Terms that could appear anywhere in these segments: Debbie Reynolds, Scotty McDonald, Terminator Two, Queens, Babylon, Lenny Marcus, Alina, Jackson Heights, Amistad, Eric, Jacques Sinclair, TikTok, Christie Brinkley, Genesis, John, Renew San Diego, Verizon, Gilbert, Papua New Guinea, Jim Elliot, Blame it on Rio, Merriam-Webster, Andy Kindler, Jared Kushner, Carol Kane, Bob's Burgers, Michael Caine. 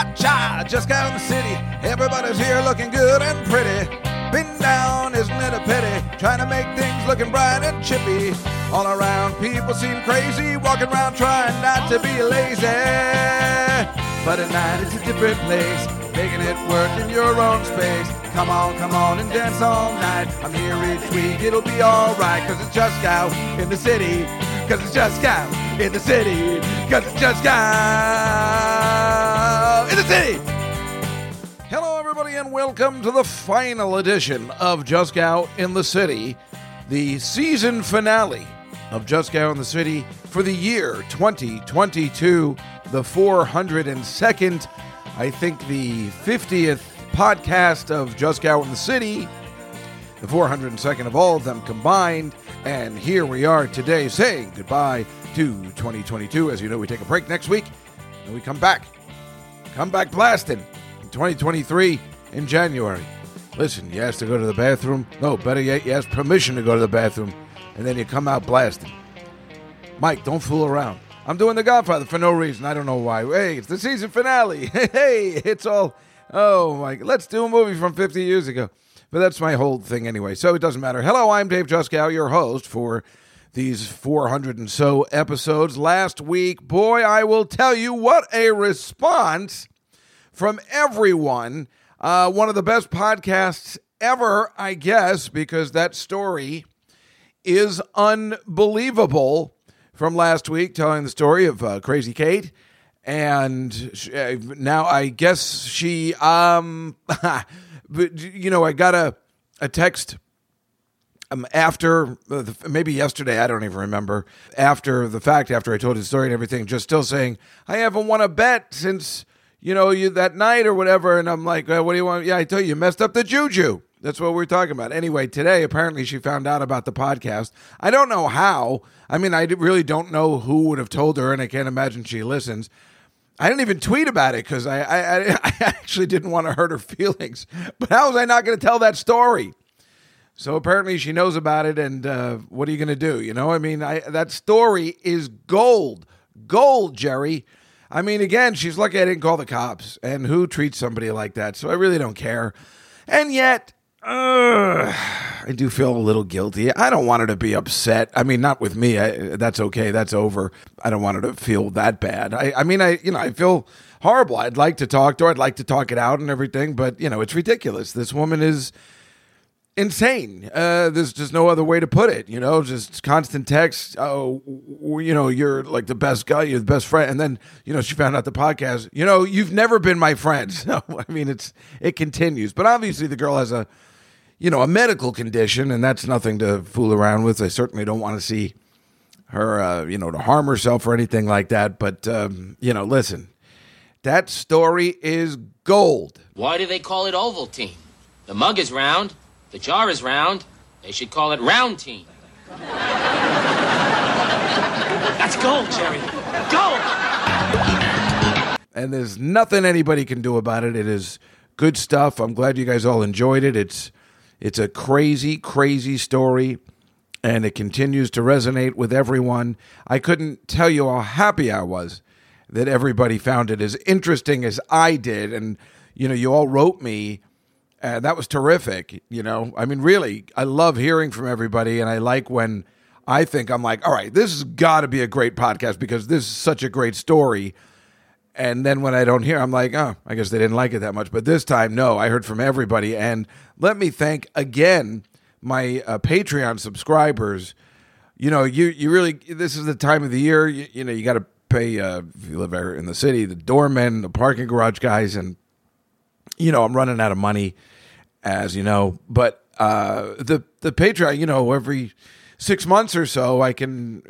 Hotcha, just got out of the city. Everybody's here looking good and pretty. Been down, isn't it a pity? Trying to make things looking bright and chippy. All around, people seem crazy, walking around trying not to be lazy. But at night, it's a different place, making it work in your own space. Come on, and dance all night. I'm here each week, it'll be alright. Cause it's Juskow in the city. Cause it's Juskow in the city. Cause it's Juskow in the city. Hello, everybody, and welcome to the final edition of Juskow in the City, the season finale of Juskow in the City for the year 2022, the 402nd, I think the 50th podcast of Juskow in the City, the 402nd of all of them combined, and here we are today saying goodbye to 2022. As you know, we take a break next week, and we come back blasting. 2023 in January. Listen, you ask to go to the bathroom. No, better yet, you ask permission to go to the bathroom, and then you come out blasting. Mike, don't fool around. I'm doing The Godfather for no reason. I don't know why. Hey, it's the season finale. Hey, it's all, oh, Mike, let's do a movie from 50 years ago. But that's my whole thing anyway, so it doesn't matter. Hello, I'm Dave Juskow, your host for these 400 and so episodes. Last week, boy, I will tell you what a response from everyone. One of the best podcasts ever, I guess, because that story is unbelievable from last week, telling the story of Crazy Kate. And now I guess she, you know, I got a text after, maybe yesterday, I don't even remember, after the fact, after I told his story and everything, just still saying, I haven't won a bet since, you know, you that night or whatever, and I'm like, what do you want? Yeah, I tell you, you messed up the juju. That's what we're talking about. Anyway, today, apparently she found out about the podcast. I don't know how. I mean, I really don't know who would have told her, and I can't imagine she listens. I didn't even tweet about it because I actually didn't want to hurt her feelings. But how was I not going to tell that story? So apparently she knows about it, and what are you going to do? You know, I mean, that story is gold. Gold, Jerry. I mean, again, she's lucky I didn't call the cops, and who treats somebody like that? So I really don't care. And yet, I do feel a little guilty. I don't want her to be upset. I mean, not with me. That's okay. That's over. I don't want her to feel that bad. I feel horrible. I'd like to talk to her. I'd like to talk it out and everything, but, you know, it's ridiculous. This woman is insane. There's just no other way to put it, you know, just constant texts. Oh, you know, you're like the best guy, you're the best friend. And then, you know, she found out the podcast, you know, you've never been my friend. So, I mean, it continues, but obviously the girl has a medical condition, and that's nothing to fool around with. I certainly don't want to see her, to harm herself or anything like that. But, listen, that story is gold. Why do they call it Ovaltine? The mug is round. The jar is round. They should call it Roundtine. That's gold, Jerry. Gold! And there's nothing anybody can do about it. It is good stuff. I'm glad you guys all enjoyed it. It's a crazy, crazy story, and it continues to resonate with everyone. I couldn't tell you how happy I was that everybody found it as interesting as I did. And, you know, you all wrote me. That was terrific, you know. I mean, really, I love hearing from everybody, and I like when I think I'm like, all right, this has got to be a great podcast because this is such a great story. And then when I don't hear, I'm like, oh, I guess they didn't like it that much. But this time, no, I heard from everybody. And let me thank again my Patreon subscribers. You know, you really, this is the time of the year, you know, you got to pay, if you live in the city, the doormen, the parking garage guys, and, you know, I'm running out of money, as you know, but the Patreon, you know, every 6 months or so, I can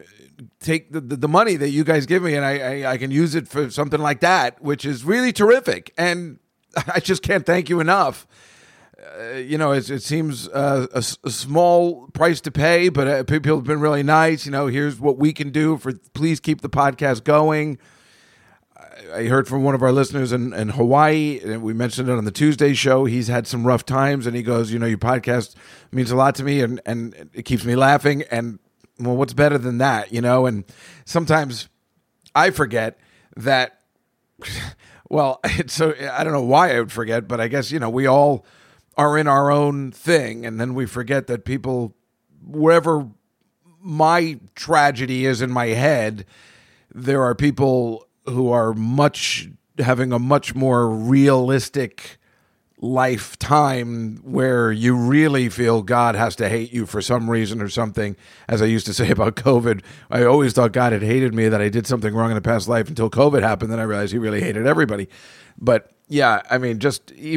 take the money that you guys give me, and I can use it for something like that, which is really terrific, and I just can't thank you enough. You know, it seems a small price to pay, but people have been really nice. You know, here's what we can do for, please keep the podcast going. I heard from one of our listeners in Hawaii, and we mentioned it on the Tuesday show. He's had some rough times, and he goes, you know, your podcast means a lot to me, and it keeps me laughing. And, well, what's better than that, you know? And sometimes I forget that Well, it's so I don't know why I would forget, but I guess, you know, we all are in our own thing, and then we forget that people, wherever my tragedy is in my head, there are people who are having a much more realistic lifetime where you really feel God has to hate you for some reason or something. As I used to say about COVID, I always thought God had hated me, that I did something wrong in a past life until COVID happened. Then I realized he really hated everybody. But yeah, I mean, you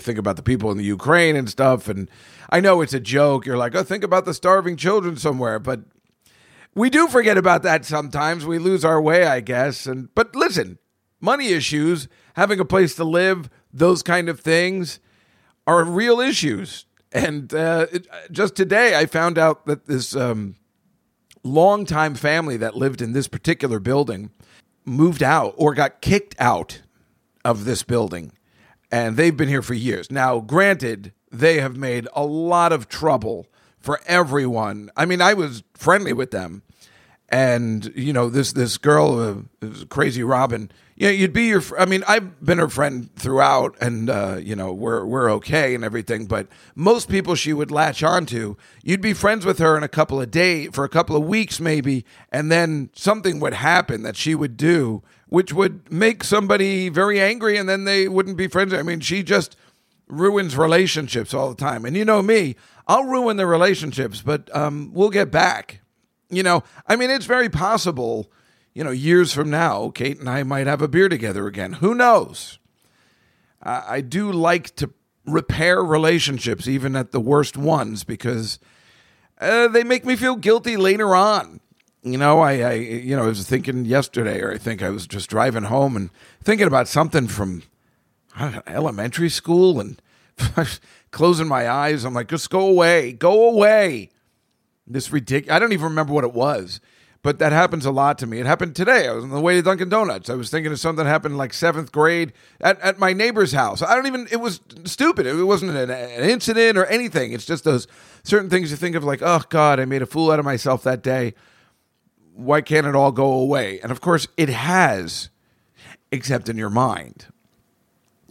think about the people in the Ukraine and stuff. And I know it's a joke. You're like, oh, think about the starving children somewhere. But we do forget about that sometimes. We lose our way, I guess. But listen, money issues, having a place to live, those kind of things are real issues. And just today I found out that this longtime family that lived in this particular building moved out or got kicked out of this building. And they've been here for years. Now, granted, they have made a lot of trouble for everyone. I mean, I was friendly with them. And, you know, this girl, Crazy Robin, you know, you'd be your friend. I mean, I've been her friend throughout, and, you know, we're okay and everything. But most people she would latch onto, you'd be friends with her in a couple of days, for a couple of weeks maybe, and then something would happen that she would do, which would make somebody very angry, and then they wouldn't be friends. I mean, she just ruins relationships all the time. And you know me, I'll ruin the relationships, but we'll get back. You know, I mean, it's very possible, you know, years from now, Kate and I might have a beer together again. Who knows? I do like to repair relationships, even at the worst ones, because they make me feel guilty later on. You know, I was thinking yesterday, or I think I was just driving home and thinking about something from elementary school and closing my eyes. I'm like, just go away. This ridiculous, I don't even remember what it was, but that happens a lot to me. It happened today. I was on the way to Dunkin' Donuts. I was thinking of something that happened in like seventh grade at my neighbor's house. It was stupid. It wasn't an incident or anything. It's just those certain things you think of like, oh God, I made a fool out of myself that day. Why can't it all go away? And of course it has, except in your mind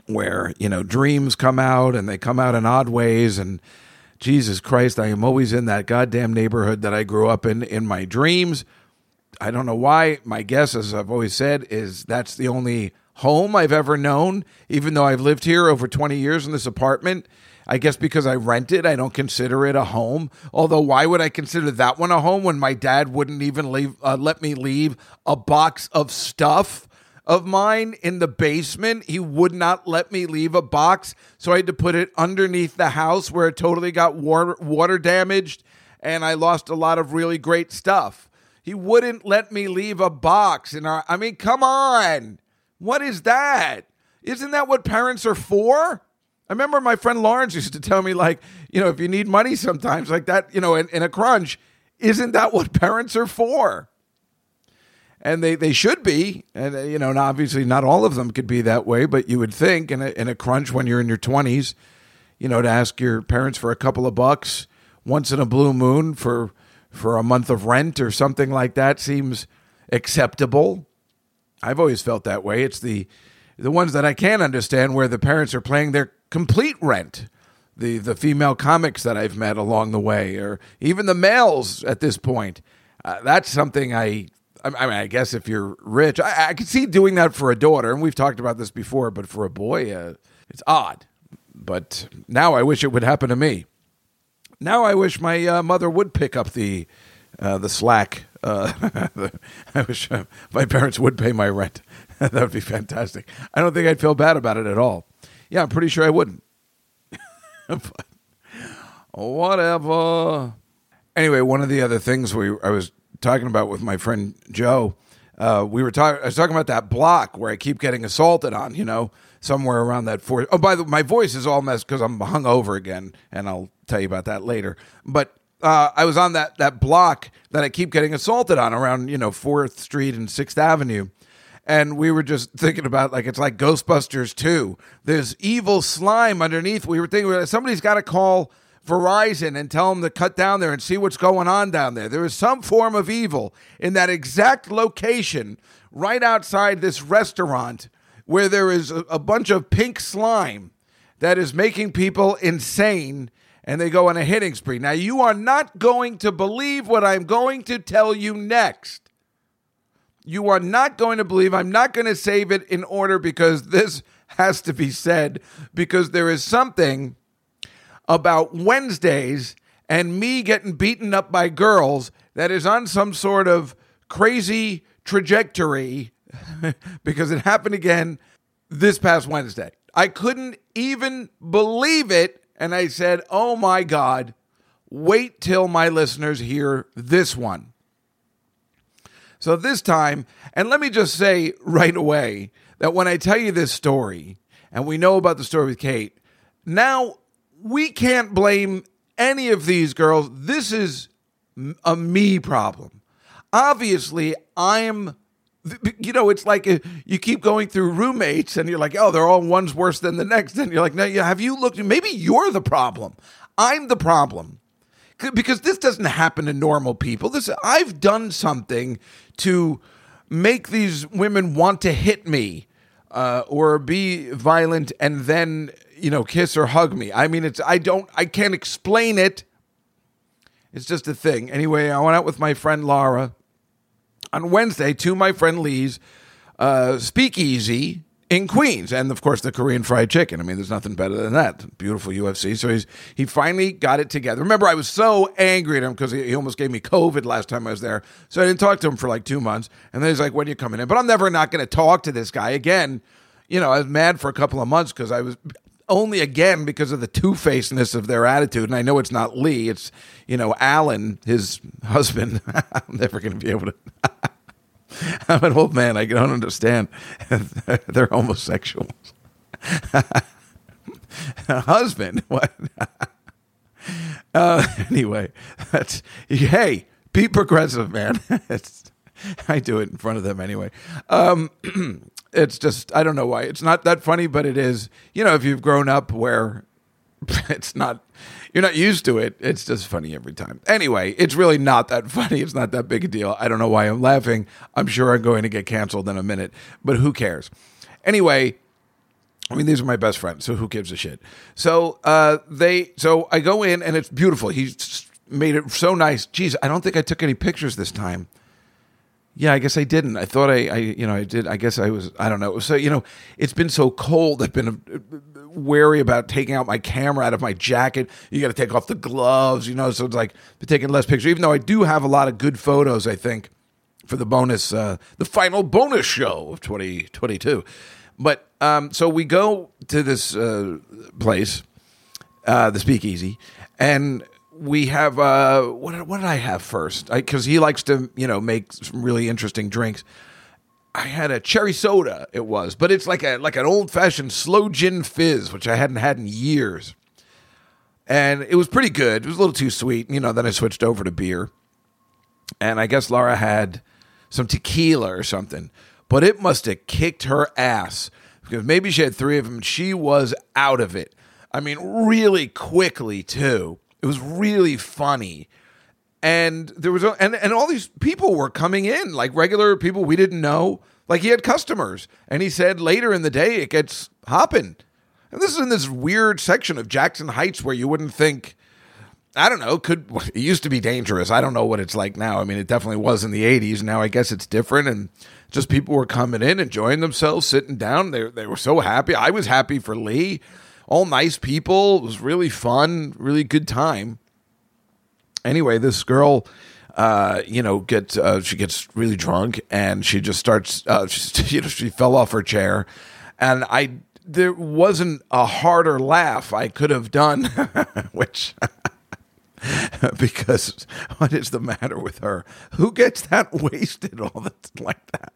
where, you know, dreams come out and they come out in odd ways, and Jesus Christ, I am always in that goddamn neighborhood that I grew up in my dreams. I don't know why. My guess, as I've always said, is that's the only home I've ever known, even though I've lived here over 20 years in this apartment. I guess because I rented, I don't consider it a home. Although, why would I consider that one a home when my dad wouldn't even let me leave a box of stuff of mine in the basement? He would not let me leave a box, so I had to put it underneath the house where it totally got water damaged, and I lost a lot of really great stuff. He wouldn't let me leave a box in our... I mean, come on! What is that? Isn't that what parents are for? I remember my friend Lawrence used to tell me, like, you know, if you need money sometimes, like that, you know, in a crunch, isn't that what parents are for? And they should be, and you know, and obviously not all of them could be that way, but you would think in a crunch when you're in your 20s, you know, to ask your parents for a couple of bucks once in a blue moon for a month of rent or something like that seems acceptable. I've always felt that way. It's the ones that I can't understand where the parents are paying their complete rent. The female comics that I've met along the way, or even the males at this point, that's something I mean, I guess if you're rich, I could see doing that for a daughter, and we've talked about this before, but for a boy, it's odd. But now I wish it would happen to me. Now I wish my mother would pick up the slack. I wish my parents would pay my rent. That would be fantastic. I don't think I'd feel bad about it at all. Yeah, I'm pretty sure I wouldn't. But whatever. Anyway, one of the other things I was talking about with my friend Joe, I was talking about that block where I keep getting assaulted on, you know, somewhere around that four. Oh, by the way, my voice is all messed because I'm hungover again, and I'll tell you about that later. But I was on that block that I keep getting assaulted on around, you know, 4th Street and 6th Avenue. And we were just thinking about, like, it's like Ghostbusters 2. There's evil slime underneath. We were thinking, somebody's got to call Verizon and tell them to cut down there and see what's going on down there. There is some form of evil in that exact location right outside this restaurant where there is a bunch of pink slime that is making people insane, and they go on a hitting spree. Now, you are not going to believe what I'm going to tell you next. You are not going to believe. I'm not going to save it in order because this has to be said, because there is something about Wednesdays and me getting beaten up by girls that is on some sort of crazy trajectory because it happened again this past Wednesday. I couldn't even believe it, and I said, oh my God, wait till my listeners hear this one. So this time, and let me just say right away that when I tell you this story, and we know about the story with Kate, now we can't blame any of these girls. This is a me problem. Obviously, I'm, you know, it's like you keep going through roommates and you're like, oh, they're all one's worse than the next. And you're like, no, have you looked? Maybe you're the problem. I'm the problem. Because this doesn't happen to normal people. I've done something to make these women want to hit me or be violent and then, you know, kiss or hug me. I mean, I can't explain it. It's just a thing. Anyway, I went out with my friend Lara on Wednesday to my friend Lee's speakeasy in Queens. And, of course, the Korean fried chicken. I mean, there's nothing better than that. Beautiful UFC. So he finally got it together. Remember, I was so angry at him because he almost gave me COVID last time I was there. So I didn't talk to him for like 2 months. And then he's like, when are you coming in? But I'm never not going to talk to this guy again. You know, I was mad for a couple of months because I was only again because of the two-facedness of their attitude. And I know it's not Lee. It's, you know, Alan, his husband. I'm never going to be able to... I'm an old man. I don't understand. They're homosexuals. Husband. What? Anyway, hey, be progressive, man. I do it in front of them anyway. It's just, I don't know why. It's not that funny, but it is, you know, if you've grown up where it's not, you're not used to it. It's just funny every time. Anyway, it's really not that funny. It's not that big a deal. I don't know why I'm laughing. I'm sure I'm going to get canceled in a minute, but who cares? Anyway, I mean, these are my best friends, so who gives a shit? So so I go in, and it's beautiful. He's made it so nice. Geez, I don't think I took any pictures this time. Yeah, I guess I didn't. I thought I did. I guess I was, I don't know. So, you know, it's been so cold. I've been wary about taking out my camera out of my jacket. You got to take off the gloves, you know, so it's like taking less pictures, even though I do have a lot of good photos, I think, for the bonus, the final bonus show of 2022. But so we go to this place, the speakeasy, and we have, what did I have first? Because he likes to, you know, make some really interesting drinks. I had a cherry soda, it was. But it's like an old-fashioned slow gin fizz, which I hadn't had in years. And it was pretty good. It was a little too sweet. You know, then I switched over to beer. And I guess Lara had some tequila or something. But it must have kicked her ass. Because maybe she had three of them. She was out of it. I mean, really quickly, too. It was really funny, and there was and all these people were coming in, like regular people we didn't know. Like he had customers, and he said later in the day it gets hopping. And this is in this weird section of Jackson Heights where you wouldn't think, I don't know, it used to be dangerous. I don't know what it's like now. I mean, it definitely was in the 80s. Now I guess it's different, and just people were coming in, enjoying themselves, sitting down. They were so happy. I was happy for Lee. All nice people. It was really fun, really good time. Anyway, this girl, you know, she gets really drunk, and she just starts. She fell off her chair, and there wasn't a harder laugh I could have done, which because what is the matter with her? Who gets that wasted all that's like that?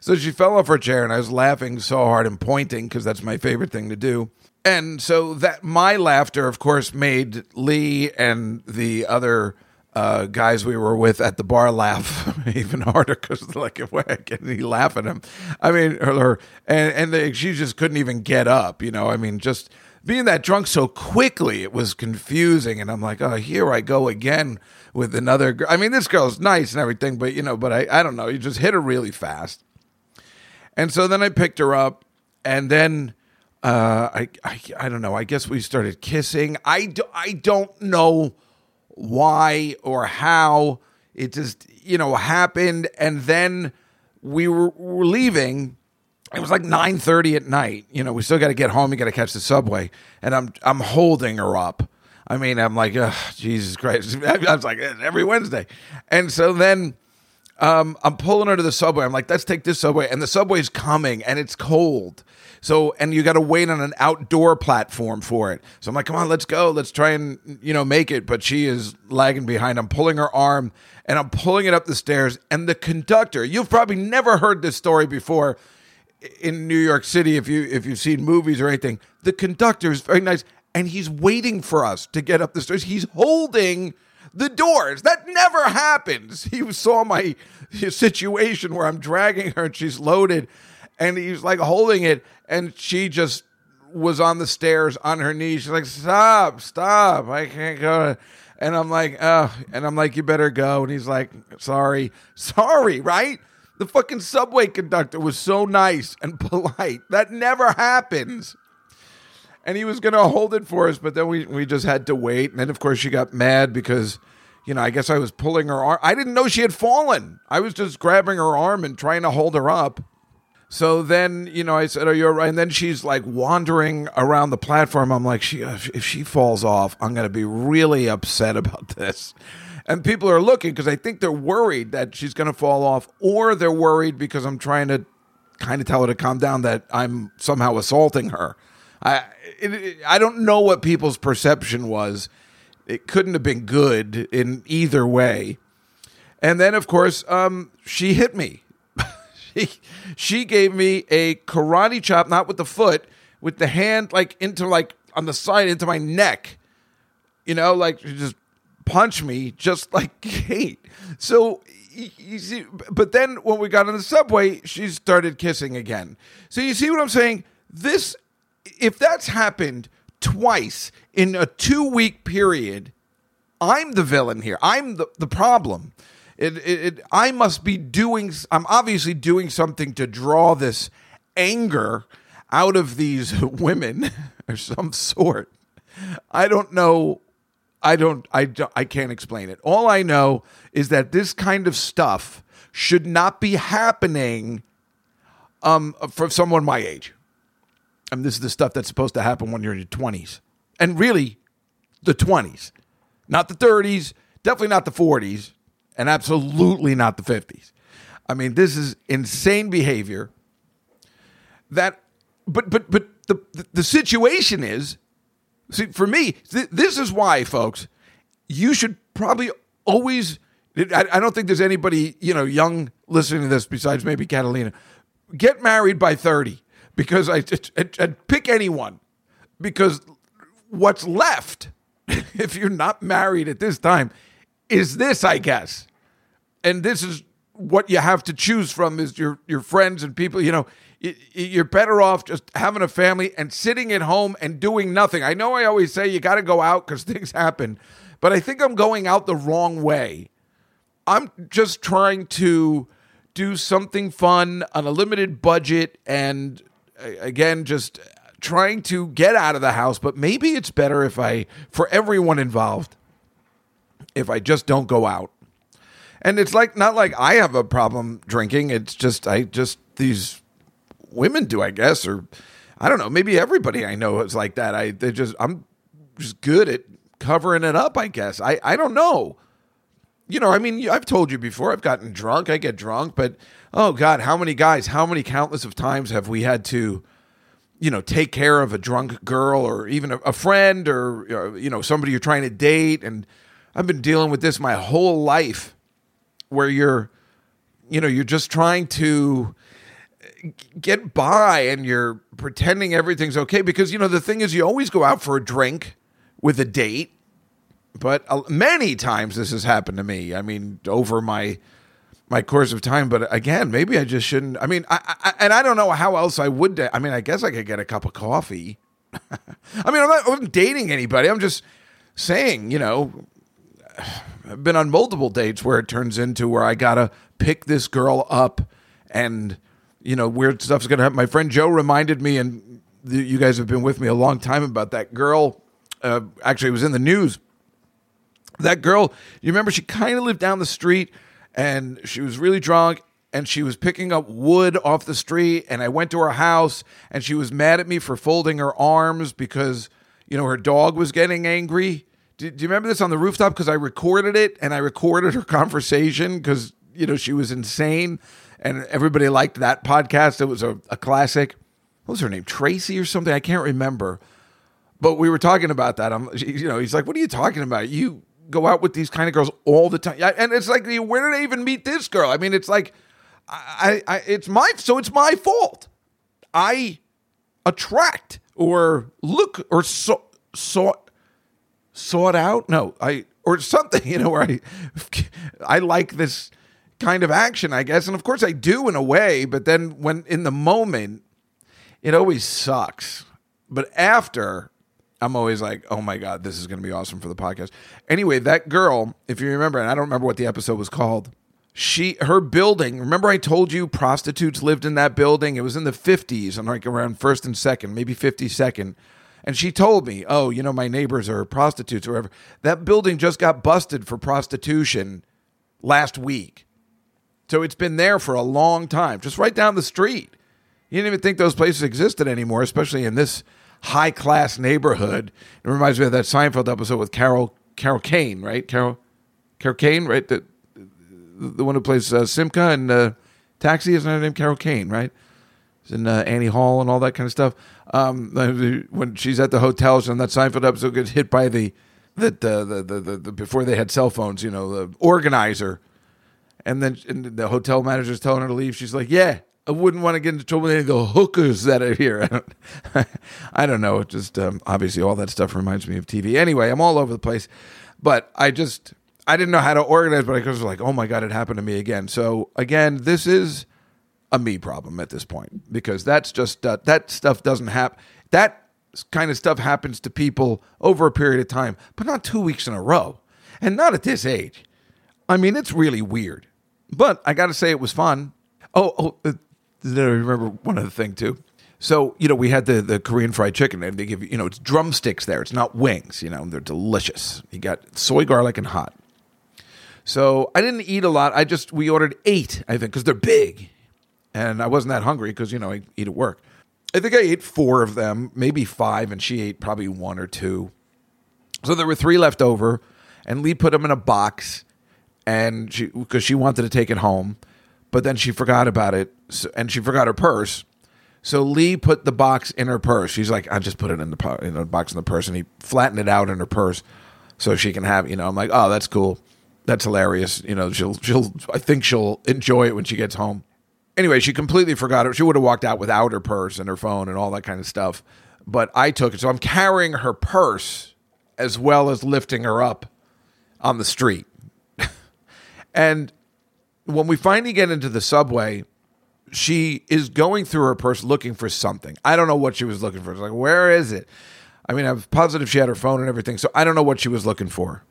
So she fell off her chair, and I was laughing so hard and pointing because that's my favorite thing to do. And so that my laughter, of course, made Lee and the other guys we were with at the bar laugh even harder because, like, can he laugh at him? I mean, she just couldn't even get up, you know. I mean, just being that drunk so quickly, it was confusing. And I'm like, oh, here I go again with another girl. I mean, this girl's nice and everything, but, you know, but I don't know. You just hit her really fast. And so then I picked her up. And then I don't know. I guess we started kissing. I don't know why or how it just, you know, happened. And then we were leaving. It was like 9:30 at night. You know, we still got to get home. We got to catch the subway. And I'm holding her up. I mean, I'm like, oh, Jesus Christ. I was like, every Wednesday. And so then I'm pulling her to the subway. I'm like, let's take this subway. And the subway's coming, and it's cold. So, and you got to wait on an outdoor platform for it. So I'm like, come on, let's go. Let's try and, you know, make it. But she is lagging behind. I'm pulling her arm, and I'm pulling it up the stairs. And the conductor, you've probably never heard this story before in New York City, if you've seen movies or anything. The conductor is very nice, and he's waiting for us to get up the stairs. He's holding the doors. That never happens. He saw my situation where I'm dragging her, and she's loaded. And he's like holding it, and she just was on the stairs on her knees. She's like, stop, I can't go. And I'm like, you better go. And he's like, sorry, right? The fucking subway conductor was so nice and polite. That never happens. And he was going to hold it for us, but then we just had to wait. And then, of course, she got mad because, you know, I guess I was pulling her arm. I didn't know she had fallen. I was just grabbing her arm and trying to hold her up. So then, you know, I said, are you all right? And then she's like wandering around the platform. I'm like, if she falls off, I'm going to be really upset about this. And people are looking because I think they're worried that she's going to fall off, or they're worried because I'm trying to kind of tell her to calm down that I'm somehow assaulting her. I don't know what people's perception was. It couldn't have been good in either way. And then, of course, she hit me. She gave me a karate chop, not with the foot, with the hand, like into, like on the side, into my neck. You know, like she just punched me, just like Kate. So, you see, but then when we got on the subway, she started kissing again. So you see what I'm saying? This, if that's happened twice in a 2-week period, I'm the villain here. I'm the problem. I must be doing, I'm obviously doing something to draw this anger out of these women or some sort. I don't know. I can't explain it. All I know is that this kind of stuff should not be happening for someone my age. And this is the stuff that's supposed to happen when you're in your 20s. And really, the 20s. Not the 30s. Definitely not the 40s. And absolutely not the 50s. I mean, this is insane behavior. That, but the situation is, see, for me, this is why, folks, you should probably always. I don't think there's anybody, you know, young listening to this besides maybe Catalina. Get married by 30, because I'd pick anyone, because what's left if you're not married at this time is this, I guess. And this is what you have to choose from, is your friends and people. You know, you're better off just having a family and sitting at home and doing nothing. I know I always say you got to go out because things happen, but I think I'm going out the wrong way. I'm just trying to do something fun on a limited budget, and again, just trying to get out of the house. But maybe it's better if I, for everyone involved, if I just don't go out. And it's like, not like I have a problem drinking. It's just, these women do, I guess, or I don't know, maybe everybody I know is like that. I'm just good at covering it up, I guess. I don't know. You know, I mean, I've told you before, I've gotten drunk. I get drunk, but oh God, how many countless of times have we had to, you know, take care of a drunk girl, or even a friend, or, you know, somebody you're trying to date. And I've been dealing with this my whole life, where you're, you know, you're just trying to get by, and you're pretending everything's okay. Because, you know, the thing is, you always go out for a drink with a date. But many times this has happened to me. I mean, over my course of time. But again, maybe I just shouldn't. I mean, I don't know how else I would. I mean, I guess I could get a cup of coffee. I mean, I wasn't dating anybody. I'm just saying, you know, I've been on multiple dates where it turns into where I gotta pick this girl up and, you know, weird stuff's going to happen. My friend Joe reminded me, and you guys have been with me a long time, about that girl. Actually, it was in the news. That girl, you remember, she kind of lived down the street, and she was really drunk, and she was picking up wood off the street, and I went to her house, and she was mad at me for folding her arms because, you know, her dog was getting angry. Do you remember this on the rooftop? Because I recorded it, and I recorded her conversation because, you know, she was insane, and everybody liked that podcast. It was a classic. What was her name? Tracy or something? I can't remember. But we were talking about that. You know, he's like, what are you talking about? You go out with these kind of girls all the time. And it's like, where did I even meet this girl? I mean, it's like, it's my fault. I attract or look or sought out. No, or something, you know, where I like this kind of action, I guess. And of course I do in a way, but then when in the moment, it always sucks. But after, I'm always like, oh my God, this is going to be awesome for the podcast. Anyway, that girl, if you remember, and I don't remember what the episode was called, her building, remember I told you prostitutes lived in that building? It was in the 50s, and like around 1st and 2nd, maybe 52nd. And she told me, oh, you know, my neighbors are prostitutes or whatever. That building just got busted for prostitution last week. So it's been there for a long time, just right down the street. You didn't even think those places existed anymore, especially in this high-class neighborhood. It reminds me of that Seinfeld episode with Carol Kane, right? Carol Kane, right? The one who plays Simca in Taxi, isn't her name? Carol Kane, right? She's in Annie Hall and all that kind of stuff. When she's at the hotels and that Seinfeld episode gets hit by the before they had cell phones, you know, the organizer. And then the hotel manager's telling her to leave. She's like, yeah. I wouldn't want to get into trouble with any of the hookers that are here. I don't know. It just obviously all that stuff reminds me of TV. Anyway, I'm all over the place. But I didn't know how to organize, but I was like, oh my God, it happened to me again. So again, this is a me problem at this point because that's just, that stuff doesn't happen. That kind of stuff happens to people over a period of time, but not 2 weeks in a row and not at this age. I mean, it's really weird, but I got to say it was fun. Oh, I remember one other thing, too. So, you know, we had the Korean fried chicken, and they give you, you know, it's drumsticks there. It's not wings, you know, they're delicious. You got soy, garlic, and hot. So I didn't eat a lot. We ordered 8, I think, because they're big. And I wasn't that hungry because, you know, I eat at work. I think I ate 4 of them, maybe 5, and she ate probably 1 or 2. So there were 3 left over, and Lee put them in a box and because she wanted to take it home. But then she forgot about it, and she forgot her purse. So Lee put the box in her purse. She's like, I just put it in the box in the purse, and he flattened it out in her purse so she can have it. You know, I'm like, oh, that's cool. That's hilarious. You know, I think she'll enjoy it when she gets home. Anyway, she completely forgot it. She would have walked out without her purse and her phone and all that kind of stuff. But I took it. So I'm carrying her purse as well as lifting her up on the street. And when we finally get into the subway, she is going through her purse looking for something. I don't know what she was looking for. It's like, where is it? I mean, I'm positive she had her phone and everything, so I don't know what she was looking for.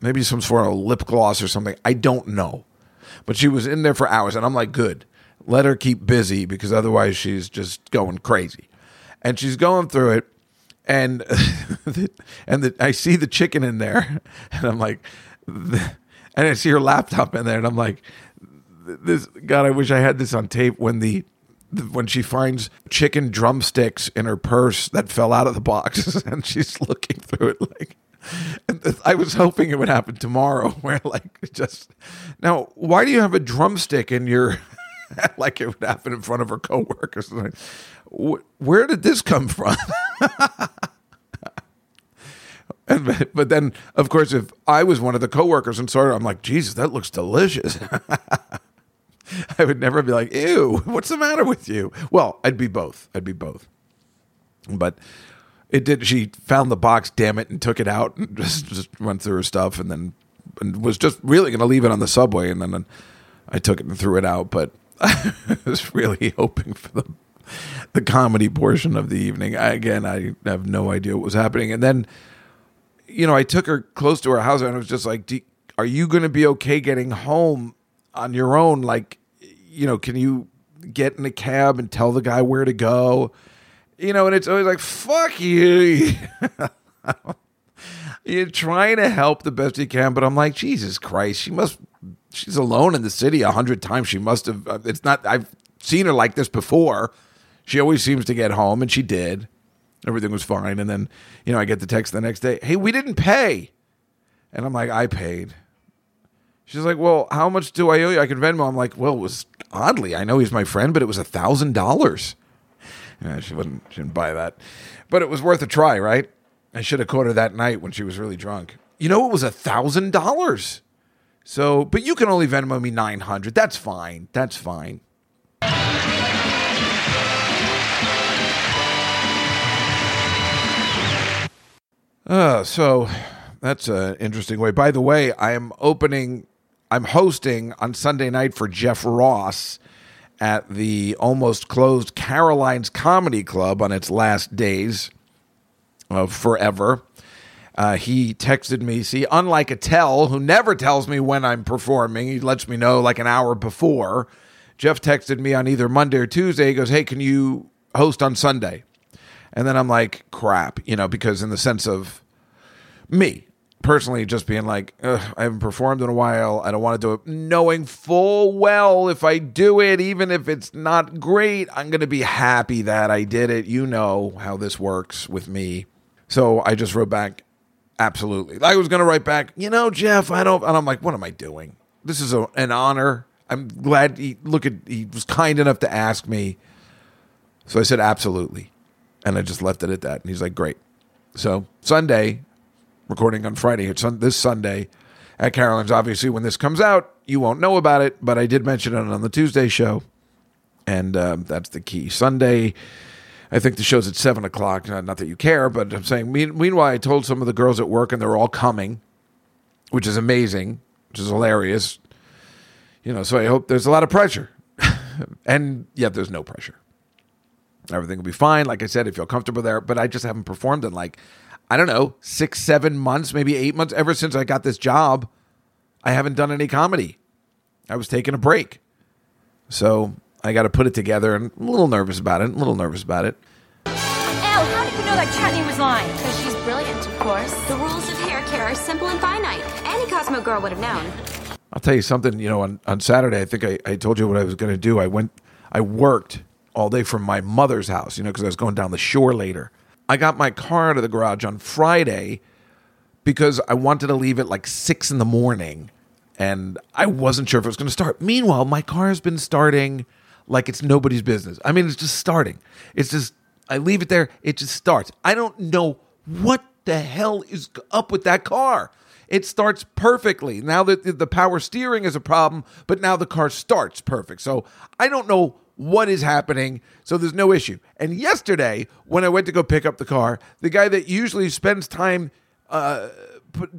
Maybe some sort of lip gloss or something. I don't know. But she was in there for hours, and I'm like, good. Let her keep busy because otherwise she's just going crazy. And she's going through it, and I see the chicken in there, and I'm like... And I see her laptop in there, and I'm like, "This God, I wish I had this on tape." When when she finds chicken drumsticks in her purse that fell out of the box, and she's looking through it like, and I was hoping it would happen tomorrow. Where like just now, why do you have a drumstick in your like it would happen in front of her coworkers? Where did this come from? But then, of course, if I was one of the coworkers and saw her, I'm like, Jesus, that looks delicious. I would never be like, ew, what's the matter with you? Well, I'd be both. But it did. She found the box, damn it, and took it out and just went through her stuff and was just really going to leave it on the subway. And then I took it and threw it out. But I was really hoping for the comedy portion of the evening. I have no idea what was happening. And then... You know, I took her close to her house, and I was just like, are you going to be okay getting home on your own? Like, you know, can you get in a cab and tell the guy where to go. You know, and it's always like, fuck you. You're trying to help the best you can, but I'm like, Jesus Christ, she's alone in the city 100 times. She must have, it's not, I've seen her like this before. She always seems to get home, and she did. Everything was fine. And then, you know, I get the text the next day, hey, we didn't pay. And I'm like, I paid. She's like, well, how much do I owe you? I can Venmo. I'm like, well, it was oddly, I know he's my friend, but it was $1,000. Yeah, she didn't buy that. But it was worth a try, right? I should have caught her that night when she was really drunk. You know, it was $1,000. So, but you can only Venmo me $900. That's fine. That's fine. So that's an interesting way. By the way, I'm hosting on Sunday night for Jeff Ross at the almost closed Carolines Comedy Club on its last days of forever. He texted me, see, unlike Attell, who never tells me when I'm performing, he lets me know like an hour before. Jeff texted me on either Monday or Tuesday. He goes, hey, can you host on Sunday? And then I'm like, crap, you know, because in the sense of me personally just being like, I haven't performed in a while. I don't want to do it. Knowing full well, if I do it, even if it's not great, I'm going to be happy that I did it. You know how this works with me. So I just wrote back, absolutely. I was going to write back, you know, Jeff, I don't. And I'm like, what am I doing? This is an honor. I'm glad he was kind enough to ask me. So I said, absolutely. And I just left it at that. And he's like, great. So Sunday, recording on Friday, it's this Sunday at Caroline's. Obviously, when this comes out, you won't know about it, but I did mention it on the Tuesday show. And that's the key. Sunday, I think the show's at 7 o'clock. Not that you care, but I'm saying, meanwhile, I told some of the girls at work, and they're all coming, which is amazing, which is hilarious. You know, so I hope there's a lot of pressure. And yet there's no pressure. Everything will be fine. Like I said, I feel comfortable there, but I just haven't performed in like, I don't know, 6, 7 months, maybe 8 months. Ever since I got this job, I haven't done any comedy. I was taking a break. So I got to put it together, and I'm a little nervous about it. Elle, how did you know that Chutney was lying? Because she's brilliant, of course. The rules of hair care are simple and finite. Any Cosmo girl would have known. I'll tell you something, you know, on Saturday, I think I told you what I was going to do. I worked all day from my mother's house, you know, because I was going down the shore later. I got my car out of the garage on Friday because I wanted to leave at like 6 in the morning, and I wasn't sure if it was going to start. Meanwhile, my car has been starting like it's nobody's business. I mean, it's just starting. It's just, I leave it there, it just starts. I don't know what the hell is up with that car. It starts perfectly. Now the power steering is a problem, but now the car starts perfect. So I don't know what is happening, so there's no issue. And yesterday, when I went to go pick up the car, the guy that usually spends time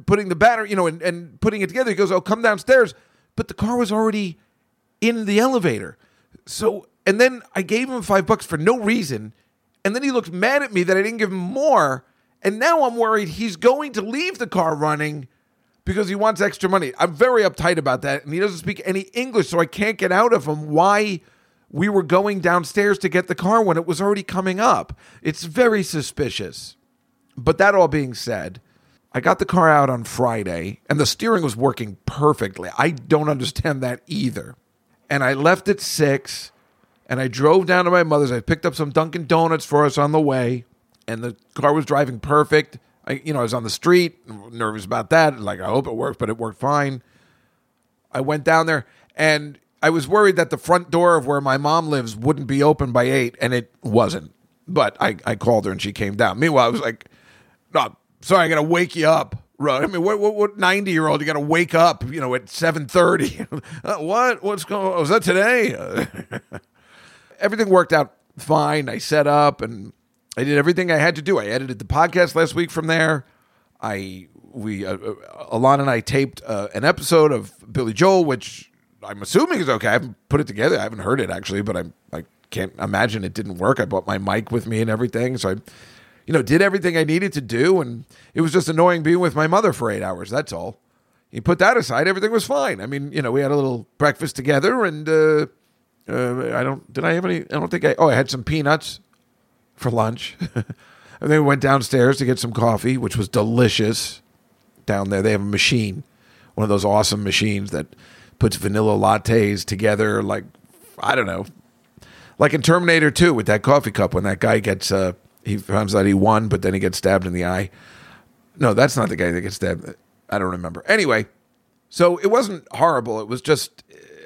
putting the battery, you know, and putting it together, he goes, oh, come downstairs. But the car was already in the elevator. So, and then I gave him $5 for no reason, and then he looked mad at me that I didn't give him more, and now I'm worried he's going to leave the car running because he wants extra money. I'm very uptight about that, and he doesn't speak any English, so I can't get out of him why we were going downstairs to get the car when it was already coming up. It's very suspicious. But that all being said, I got the car out on Friday, and the steering was working perfectly. I don't understand that either. And I left at 6, and I drove down to my mother's. I picked up some Dunkin' Donuts for us on the way, and the car was driving perfect. I was on the street, nervous about that. Like, I hope it works, but it worked fine. I went down there, and I was worried that the front door of where my mom lives wouldn't be open by 8, and it wasn't. But I called her, and she came down. Meanwhile, I was like, no, sorry, I got to wake you up. I mean, what 90-year-old, you got to wake up, you know, at 7:30? What's going on? Was that today? Everything worked out fine. I set up, and I did everything I had to do. I edited the podcast last week from there. We Alana and I taped an episode of Billy Joel, which I'm assuming it's okay. I haven't put it together. I haven't heard it, actually, but I can't imagine it didn't work. I brought my mic with me and everything, so I, you know, did everything I needed to do, and it was just annoying being with my mother for 8 hours, that's all. You put that aside, everything was fine. I mean, you know, we had a little breakfast together, and I had some peanuts for lunch. And then we went downstairs to get some coffee, which was delicious. Down there, they have a machine, one of those awesome machines that puts vanilla lattes together, like, I don't know, like in Terminator 2 with that coffee cup when that guy gets, he finds out he won, but then he gets stabbed in the eye. No, that's not the guy that gets stabbed. I don't remember. Anyway, so it wasn't horrible. It was just,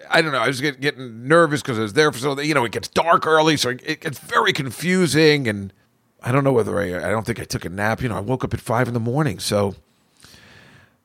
I don't know, I was getting nervous because I was there for so long. You know, it gets dark early, so it gets very confusing, and I don't know whether I don't think I took a nap. You know, I woke up at 5 a.m, so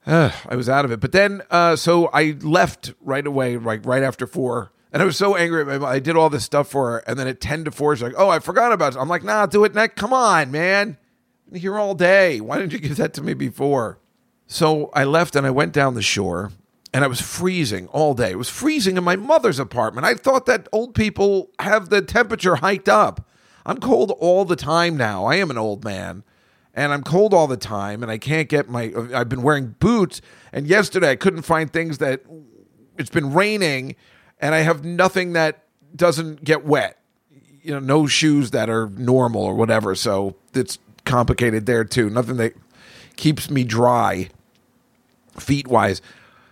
I was out of it. But then, so I left right away, right after 4, and I was so angry at my mom. I did all this stuff for her, and then at 10 to 4, she's like, "Oh, I forgot about it." I'm like, "Nah, do it next. Come on, man. I've been here all day. Why didn't you give that to me before?" So I left, and I went down the shore, and I was freezing all day. It was freezing in my mother's apartment. I thought that old people have the temperature hiked up. I'm cold all the time now. I am an old man, and I'm cold all the time, and I can't get my... I've been wearing boots, and yesterday I couldn't find things that... It's been raining, and I have nothing that doesn't get wet. You know, no shoes that are normal or whatever, so it's complicated there, too. Nothing that keeps me dry feet-wise.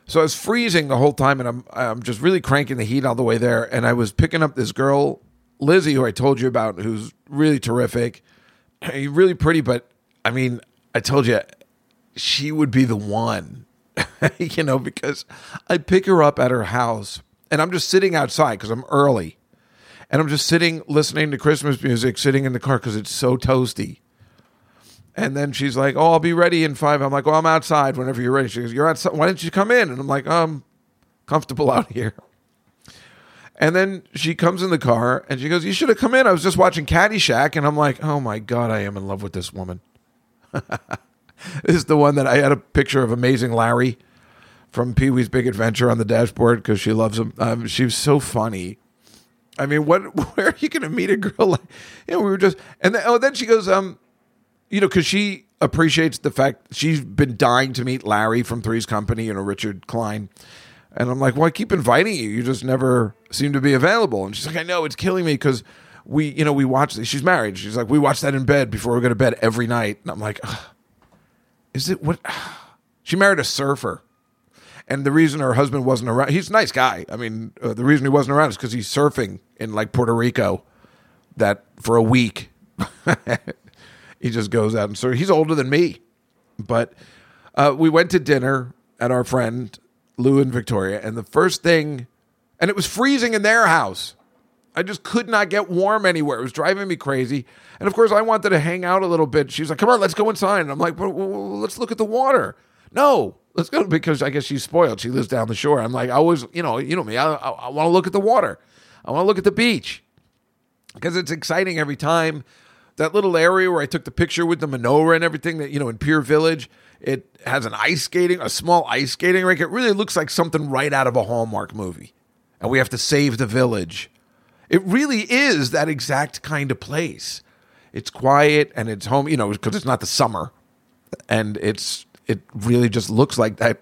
So I was freezing the whole time, and I'm just really cranking the heat all the way there, and I was picking up this girl... Lizzie, who I told you about, who's really terrific, really pretty, but I mean, I told you she would be the one, you know, because I pick her up at her house and I'm just sitting outside because I'm early and I'm just sitting listening to Christmas music, sitting in the car because it's so toasty. And then she's like, "Oh, I'll be ready in 5. I'm like, "Well, I'm outside whenever you're ready." She goes, "You're outside. Why don't you come in?" And I'm like, "I'm comfortable out here." And then she comes in the car, and she goes, "You should have come in. I was just watching Caddyshack." And I'm like, oh, my God, I am in love with this woman. This is the one that I had a picture of Amazing Larry from Pee-wee's Big Adventure on the dashboard because she loves him. She's so funny. I mean, where are you going to meet a girl like, you know, we were just, and then, then she goes, you know, because she appreciates the fact she's been dying to meet Larry from Three's Company, you know, Richard Klein. And I'm like, "Well, I keep inviting you. You just never seem to be available." And she's like, "I know, it's killing me because we watch this." She's married. She's like, "We watch that in bed before we go to bed every night." And I'm like, ugh, "Is it what?" She married a surfer, and the reason her husband wasn't around. He's a nice guy. I mean, the reason he wasn't around is because he's surfing in like Puerto Rico, that for a week. He just goes out and surf. He's older than me, but we went to dinner at our friend Lou and Victoria, and the first thing, and it was freezing in their house. I just could not get warm anywhere. It was driving me crazy. And of course, I wanted to hang out a little bit. She was like, "Come on, let's go inside." And I'm like, well, let's look at the water. No, let's go, because I guess she's spoiled. She lives down the shore. I'm like, I always, you know me, I want to look at the water. I want to look at the beach because it's exciting every time. That little area where I took the picture with the menorah and everything that, you know, in Pier Village, it has a small ice skating rink. It really looks like something right out of a Hallmark movie. And we have to save the village. It really is that exact kind of place. It's quiet and it's home, you know, because it's not the summer. And it really just looks like that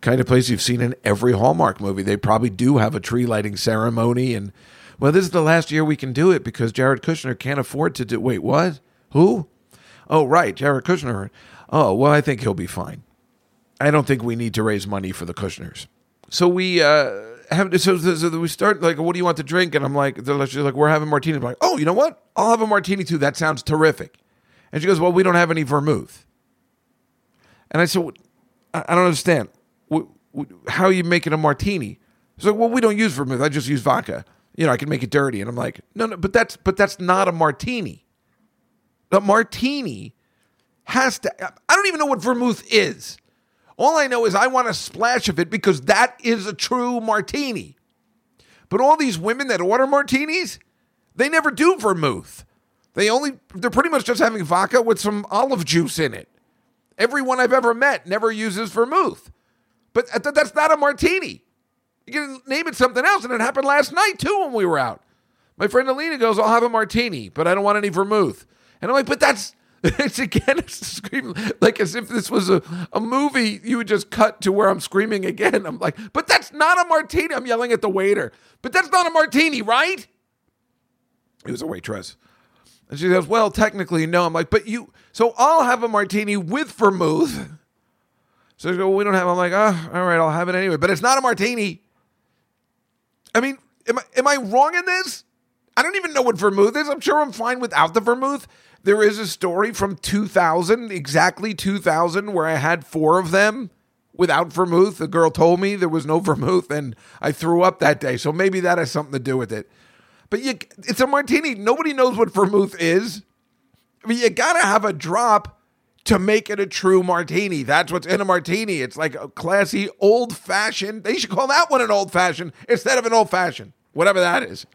kind of place you've seen in every Hallmark movie. They probably do have a tree lighting ceremony and, well, this is the last year we can do it because Jared Kushner can't afford to do... Wait, what? Who? Oh, right, Jared Kushner. Oh, well, I think he'll be fine. I don't think we need to raise money for the Kushners. So we we start, like, "What do you want to drink?" And I'm like, she's like, "We're having martini." I'm like, "Oh, you know what? I'll have a martini too. That sounds terrific." And she goes, "Well, we don't have any vermouth." And I said, "I don't understand. How are you making a martini?" She's like, "Well, we don't use vermouth. I just use vodka. You know, I can make it dirty." And I'm like, no, but that's not a martini. The martini has to... I don't even know what vermouth is. All I know is I want a splash of it because that is a true martini. But all these women that order martinis, they never do vermouth. They're pretty much just having vodka with some olive juice in it. Everyone I've ever met never uses vermouth. But that's not a martini. You can name it something else, and it happened last night, too, when we were out. My friend Alina goes, "I'll have a martini, but I don't want any vermouth." And I'm like, but that's It's again a scream, like as if this was a movie. You would just cut to where I'm screaming again. I'm like, but that's not a martini. I'm yelling at the waiter. But that's not a martini, right? It was a waitress. And she goes, well, technically, no. I'm like, but you, so I'll have a martini with vermouth. So they go, well, we don't have, I'm like, oh, all right, I'll have it anyway. But it's not a martini. I mean, am I wrong in this? I don't even know what vermouth is. I'm sure I'm fine without the vermouth. There is a story from 2000, exactly 2000, where I had four of them without vermouth. The girl told me there was no vermouth, and I threw up that day. So maybe that has something to do with it. But it's a martini. Nobody knows what vermouth is. I mean, you got to have a drop to make it a true martini. That's what's in a martini. It's like a classy, old-fashioned. They should call that one an old-fashioned instead of an old-fashioned, whatever that is.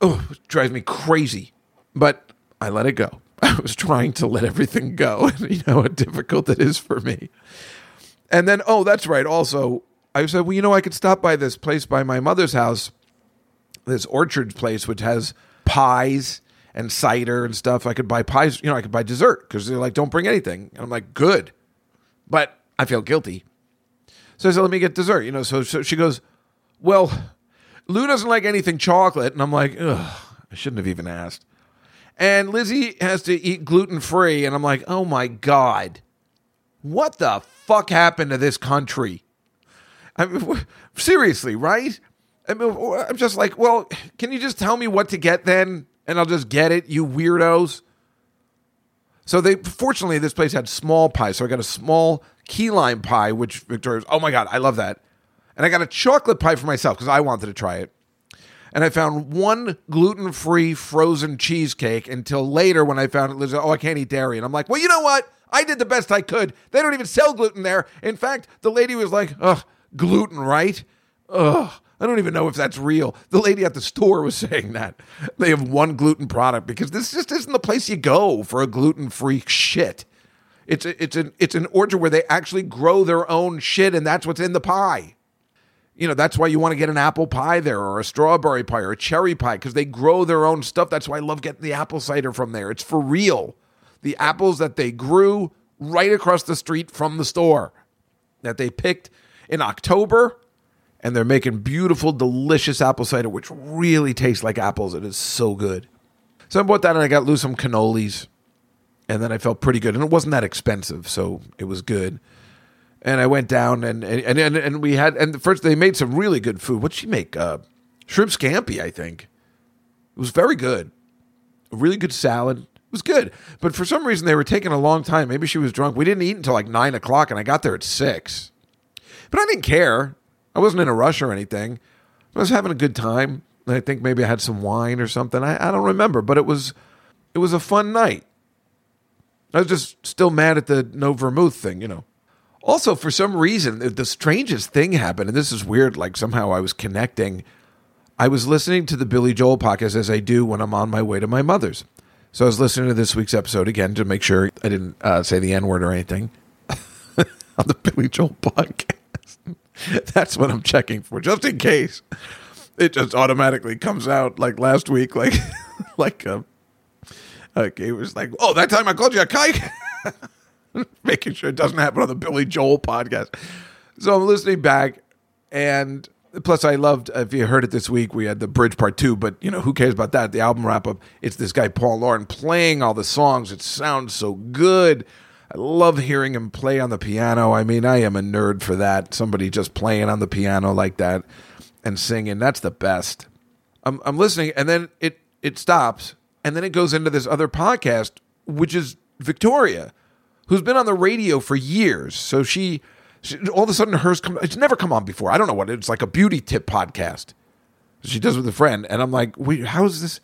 Oh, it drives me crazy. But I let it go. I was trying to let everything go. You know how difficult it is for me. And then, oh, that's right. Also, I said, well, you know, I could stop by this place by my mother's house, this orchard place, which has pies and cider and stuff. I could buy pies. You know, I could buy dessert because they're like, don't bring anything. And I'm like, good. But I feel guilty. So I said, let me get dessert. You know, so she goes, well, Lou doesn't like anything chocolate. And I'm like, ugh, I shouldn't have even asked. And Lizzie has to eat gluten-free. And I'm like, oh my God, what the fuck happened to this country? I mean, seriously, right? I mean, I'm just like, well, can you just tell me what to get then? And I'll just get it, you weirdos. So fortunately, this place had small pie. So I got a small key lime pie, which Victoria's, oh my God, I love that. And I got a chocolate pie for myself because I wanted to try it. And I found one gluten-free frozen cheesecake until later when I found it. Oh, I can't eat dairy. And I'm like, well, you know what? I did the best I could. They don't even sell gluten there. In fact, the lady was like, ugh, gluten, right? Ugh. I don't even know if that's real. The lady at the store was saying that. They have one gluten product because this just isn't the place you go for a gluten-free shit. It's an orchard where they actually grow their own shit, and that's what's in the pie. You know, that's why you want to get an apple pie there or a strawberry pie or a cherry pie because they grow their own stuff. That's why I love getting the apple cider from there. It's for real. The apples that they grew right across the street from the store that they picked in October. And they're making beautiful, delicious apple cider, which really tastes like apples. It is so good. So I bought that, and I got Lou some cannolis. And then I felt pretty good. And it wasn't that expensive, so it was good. And I went down, and we had... And first, they made some really good food. What'd she make? Shrimp scampi, I think. It was very good. A really good salad. It was good. But for some reason, they were taking a long time. Maybe she was drunk. We didn't eat until like 9 o'clock, and I got there at 6. But I didn't care. I wasn't in a rush or anything. I was having a good time. I think maybe I had some wine or something. I don't remember, but it was a fun night. I was just still mad at the no vermouth thing, you know. Also, for some reason, the strangest thing happened, and this is weird, like somehow I was connecting. I was listening to the Billy Joel podcast, as I do when I'm on my way to my mother's. So I was listening to this week's episode again to make sure I didn't say the N-word or anything on the Billy Joel podcast. That's what I'm checking for, just in case it just automatically comes out. Like last week, it was like, oh, that time I called you a kike, making sure it doesn't happen on the Billy Joel podcast. So I'm listening back, and plus I loved, if you heard it this week, we had the bridge part 2, but you know, who cares about that? The album wrap up. It's this guy Paul Lauren playing all the songs. It sounds so good. I love hearing him play on the piano. I mean, I am a nerd for that. Somebody just playing on the piano like that and singing. That's the best. I'm listening, and then it stops, and then it goes into this other podcast, which is Victoria, who's been on the radio for years. So she all of a sudden, it's never come on before. I don't know what it's like, a beauty tip podcast she does with a friend. And I'm like, wait, how is this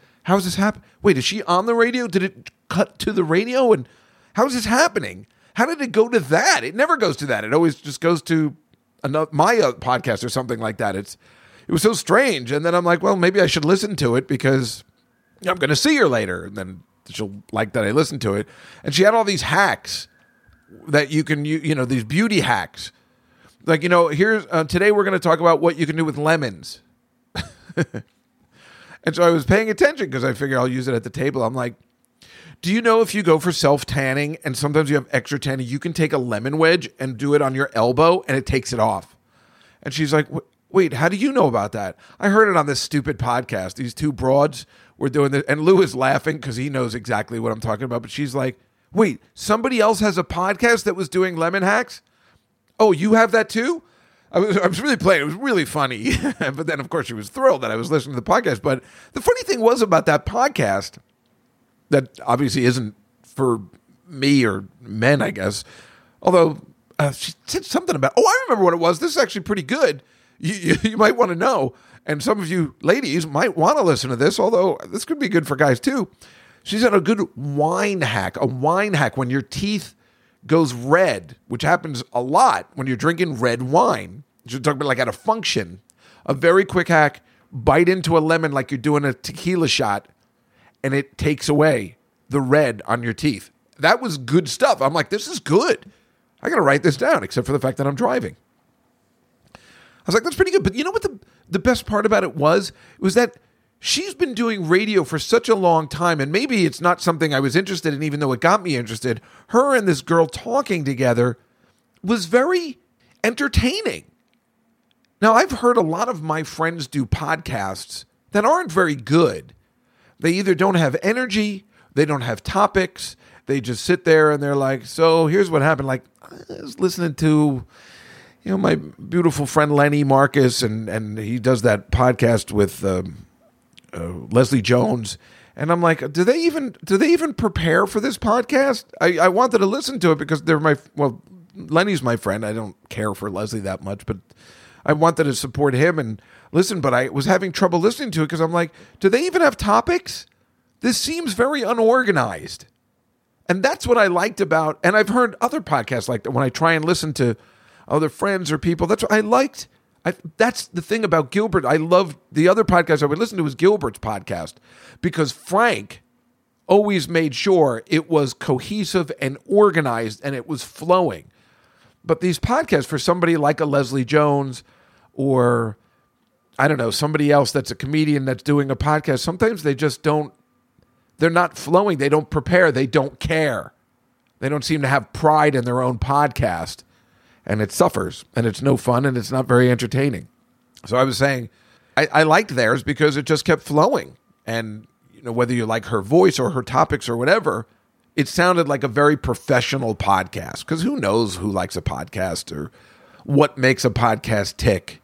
happen? Wait, is she on the radio? Did it cut to the radio? And how is this happening? How did it go to that? It never goes to that. It always just goes to my podcast or something like that. It was so strange. And then I'm like, well, maybe I should listen to it because I'm going to see her later. And then she'll like that I listened to it. And she had all these hacks that you can, you know, these beauty hacks. Like, you know, today we're going to talk about what you can do with lemons. And so I was paying attention because I figured I'll use it at the table. I'm like, Do you know if you go for self-tanning and sometimes you have extra tanning, you can take a lemon wedge and do it on your elbow and it takes it off? And she's like, wait, how do you know about that? I heard it on this stupid podcast. These two broads were doing this. And Lou is laughing because he knows exactly what I'm talking about. But she's like, wait, somebody else has a podcast that was doing lemon hacks? Oh, you have that too? I was really playing. It was really funny. But then, of course, she was thrilled that I was listening to the podcast. But the funny thing was about that podcast... that obviously isn't for me or men, I guess. Although she said something about, oh, I remember what it was. This is actually pretty good. You might want to know. And some of you ladies might want to listen to this, although this could be good for guys too. She said a wine hack when your teeth goes red, which happens a lot when you're drinking red wine. She's talking about like at a function. A very quick hack, bite into a lemon like you're doing a tequila shot. And it takes away the red on your teeth. That was good stuff. I'm like, this is good. I got to write this down, except for the fact that I'm driving. I was like, that's pretty good. But you know what the best part about it was? It was that she's been doing radio for such a long time, and maybe it's not something I was interested in, even though it got me interested. Her and this girl talking together was very entertaining. Now, I've heard a lot of my friends do podcasts that aren't very good. They either don't have energy, they don't have topics, they just sit there and they're like, so here's what happened. Like, I was listening to, you know, my beautiful friend Lenny Marcus, and he does that podcast with Leslie Jones. And I'm like, do they even prepare for this podcast? I wanted to listen to it because they're Lenny's my friend. I don't care for Leslie that much, but I wanted to support him and listen, but I was having trouble listening to it because I'm like, do they even have topics? This seems very unorganized. And that's what I liked about, and I've heard other podcasts like that when I try and listen to other friends or people. That's what I liked. That's the thing about Gilbert. I loved the other podcast I would listen to was Gilbert's podcast because Frank always made sure it was cohesive and organized and it was flowing. But these podcasts for somebody like a Leslie Jones or, I don't know, somebody else that's a comedian that's doing a podcast, sometimes they just don't, they're not flowing. They don't prepare. They don't care. They don't seem to have pride in their own podcast. And it suffers. And it's no fun. And it's not very entertaining. So I was saying, I liked theirs because it just kept flowing. And you know, whether you like her voice or her topics or whatever, it sounded like a very professional podcast because who knows who likes a podcast or what makes a podcast tick.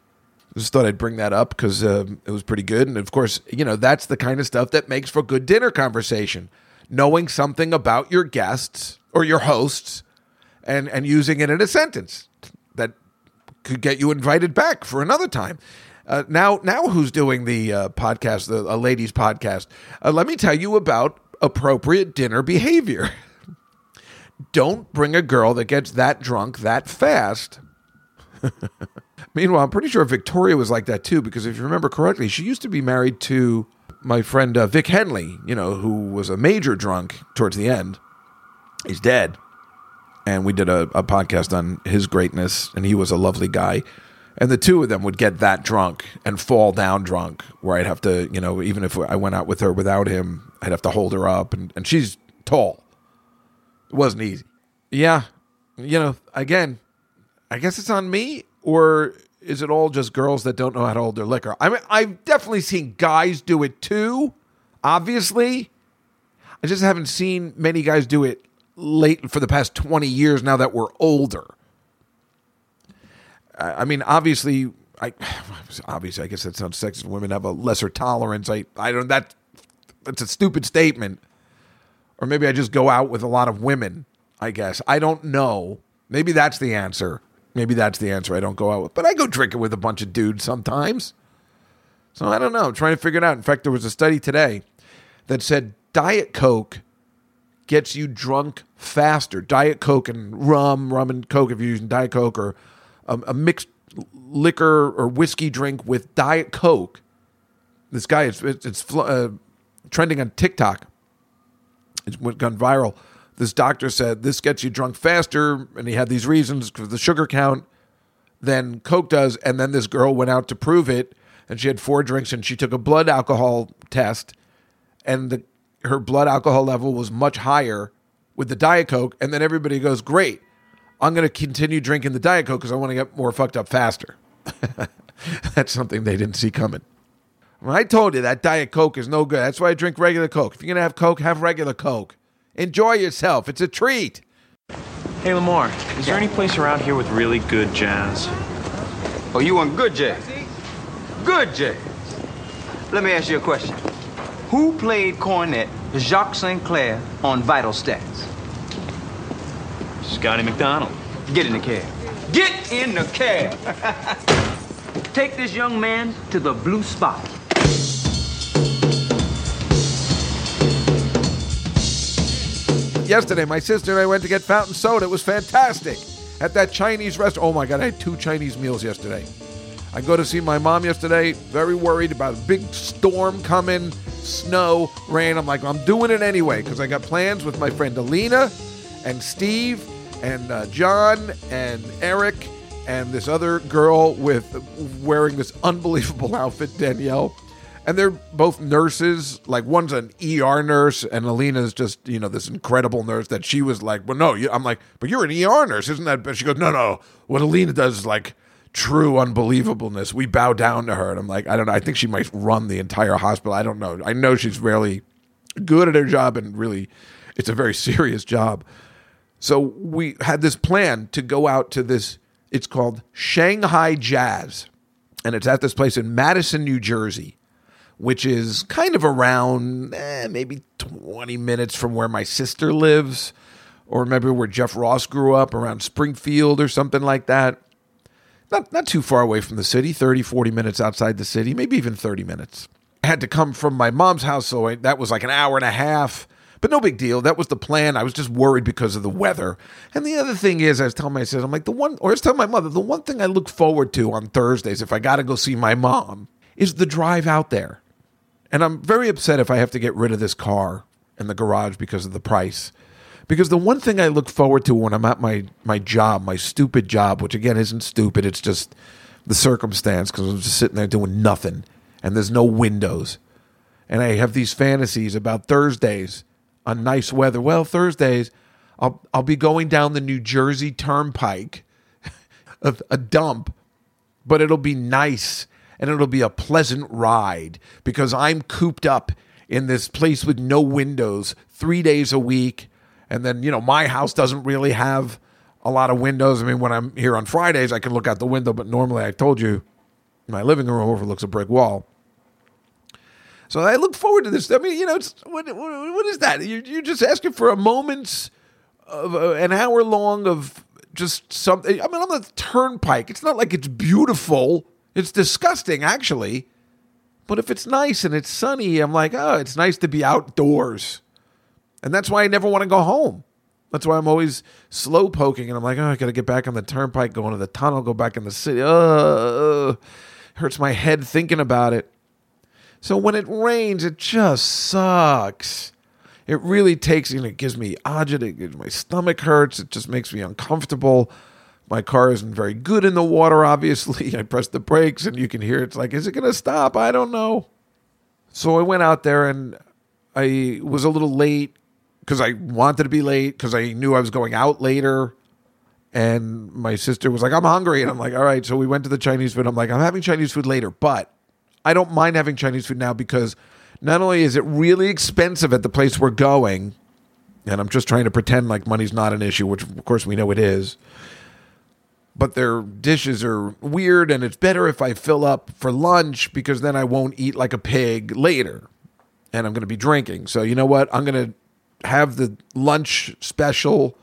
I just thought I'd bring that up because it was pretty good. And of course, you know, that's the kind of stuff that makes for good dinner conversation, knowing something about your guests or your hosts and using it in a sentence that could get you invited back for another time. Now who's doing the podcast, a ladies podcast? Let me tell you about appropriate dinner behavior. Don't bring a girl that gets that drunk that fast. Meanwhile, I'm pretty sure Victoria was like that too, because if you remember correctly, she used to be married to my friend Vic Henley, you know, who was a major drunk towards the end. He's dead. And we did a podcast on his greatness, and he was a lovely guy. And the two of them would get that drunk and fall down drunk where I'd have to, you know, even if I went out with her without him, I'd have to hold her up. And she's tall. It wasn't easy. Yeah. You know, again, I guess it's on me, or is it all just girls that don't know how to hold their liquor? I mean, I've definitely seen guys do it too, obviously. I just haven't seen many guys do it late for the past 20 years now that we're older. I mean, obviously, I guess that sounds sexist. Women have a lesser tolerance. That's a stupid statement. Or maybe I just go out with a lot of women, I guess. I don't know. Maybe that's the answer. I don't go out with. But I go drinking with a bunch of dudes sometimes. So I don't know. I'm trying to figure it out. In fact, there was a study today that said Diet Coke gets you drunk faster. Diet Coke and rum and Coke, if you're using Diet Coke, or a mixed liquor or whiskey drink with Diet Coke. This guy, it's trending on TikTok. It's gone viral. This doctor said this gets you drunk faster, and he had these reasons for the sugar count than Coke does. And then this girl went out to prove it, and she had 4 drinks, and she took a blood alcohol test, and the her blood alcohol level was much higher with the Diet Coke, and then everybody goes, great, I'm going to continue drinking the Diet Coke because I want to get more fucked up faster. That's something they didn't see coming. When I told you that Diet Coke is no good. That's why I drink regular Coke. If you're going to have Coke, have regular Coke. Enjoy yourself. It's a treat. Hey, Lamar, is there any place around here with really good jazz? Oh, you want good jazz? Good jazz. Let me ask you a question. Who played cornet Jacques Sinclair on Vital Stats? Scotty McDonald. Get in the cab. Get in the cab. Take this young man to the blue spot. Yesterday, my sister and I went to get fountain soda. It was fantastic. At that Chinese restaurant. Oh, my God, I had two Chinese meals yesterday. I go to see my mom yesterday, very worried about a big storm coming, snow, rain. I'm like, I'm doing it anyway because I got plans with my friend Alina and Steve and John and Eric and this other girl with wearing this unbelievable outfit, Danielle. And they're both nurses. Like, one's an ER nurse, and Alina's just, you know, this incredible nurse that she was like, well, no. I'm like, but you're an ER nurse, isn't that? But she goes, no. What Alina does is like true unbelievableness. We bow down to her. And I'm like, I don't know. I think she might run the entire hospital. I don't know. I know she's really good at her job, and really, it's a very serious job. So we had this plan to go out to this, it's called Shanghai Jazz. And it's at this place in Madison, New Jersey, which is kind of around maybe 20 minutes from where my sister lives, or maybe where Jeff Ross grew up, around Springfield or something like that. Not too far away from the city, 30, 40 minutes outside the city, maybe even 30 minutes. I had to come from my mom's house, so that was like an hour and a half, but no big deal. That was the plan. I was just worried because of the weather. And the other thing is, I was telling myself, I'm like, I was telling my mother, the one thing I look forward to on Thursdays, if I got to go see my mom, is the drive out there. And I'm very upset if I have to get rid of this car in the garage because of the price. Because the one thing I look forward to when I'm at my job, my stupid job, which again isn't stupid, it's just the circumstance, because I'm just sitting there doing nothing, and there's no windows. And I have these fantasies about Thursdays on nice weather. Well, Thursdays, I'll be going down the New Jersey Turnpike, a dump, but it'll be nice. And it'll be a pleasant ride because I'm cooped up in this place with no windows 3 days a week. And then, you know, my house doesn't really have a lot of windows. I mean, when I'm here on Fridays, I can look out the window. But normally, I told you, my living room overlooks a brick wall. So I look forward to this. I mean, you know, it's, what is that? You're just asking for a moment's, of an hour long of just something. I mean, on the turnpike, it's not like it's beautiful. It's disgusting, actually, but if it's nice and it's sunny, I'm like, oh, it's nice to be outdoors, and that's why I never want to go home. That's why I'm always slow poking, and I'm like, oh, I got to get back on the turnpike, go into the tunnel, go back in the city. Oh, hurts my head thinking about it. So when it rains, it just sucks. It really takes, you know, it gives me agita, my stomach hurts, it just makes me uncomfortable. My car isn't very good in the water, obviously. I pressed the brakes, and you can hear it's like, is it going to stop? I don't know. So I went out there, and I was a little late because I wanted to be late because I knew I was going out later. And my sister was like, I'm hungry. And I'm like, all right. So we went to the Chinese food. I'm like, I'm having Chinese food later, but I don't mind having Chinese food now because not only is it really expensive at the place we're going, and I'm just trying to pretend like money's not an issue, which, of course, we know it is, but their dishes are weird, and it's better if I fill up for lunch because then I won't eat like a pig later, and I'm going to be drinking. So you know what? I'm going to have the lunch special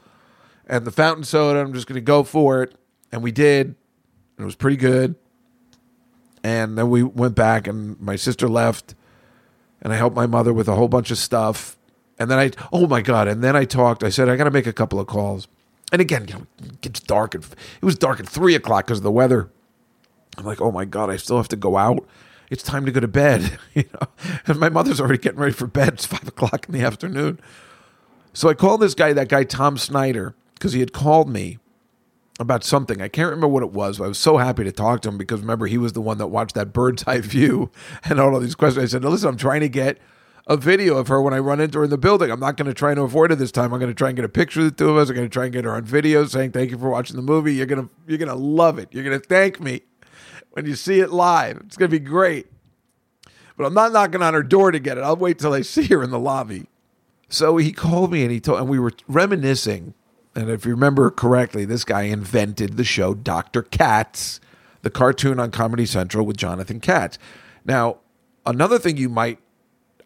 and the fountain soda. I'm just going to go for it, and we did, and it was pretty good. And then we went back, and my sister left, and I helped my mother with a whole bunch of stuff. And then I talked. I said, I got to make a couple of calls. And again, you know, it gets dark. It was dark at 3 o'clock because of the weather. I'm like, oh, my God, I still have to go out. It's time to go to bed. You know, and my mother's already getting ready for bed. It's 5 o'clock in the afternoon. So I called that guy Tom Snyder, because he had called me about something. I can't remember what it was, but I was so happy to talk to him because, remember, he was the one that watched that bird's eye view and all of these questions. I said, listen, I'm trying to get a video of her when I run into her in the building. I'm not going to try and avoid her this time. I'm going to try and get a picture of the two of us. I'm going to try and get her on video saying, thank you for watching the movie. You're going to love it. You're going to thank me when you see it live. It's going to be great. But I'm not knocking on her door to get it. I'll wait till I see her in the lobby. So he called me and we were reminiscing. And if you remember correctly, this guy invented the show Dr. Katz, the cartoon on Comedy Central with Jonathan Katz. Now, another thing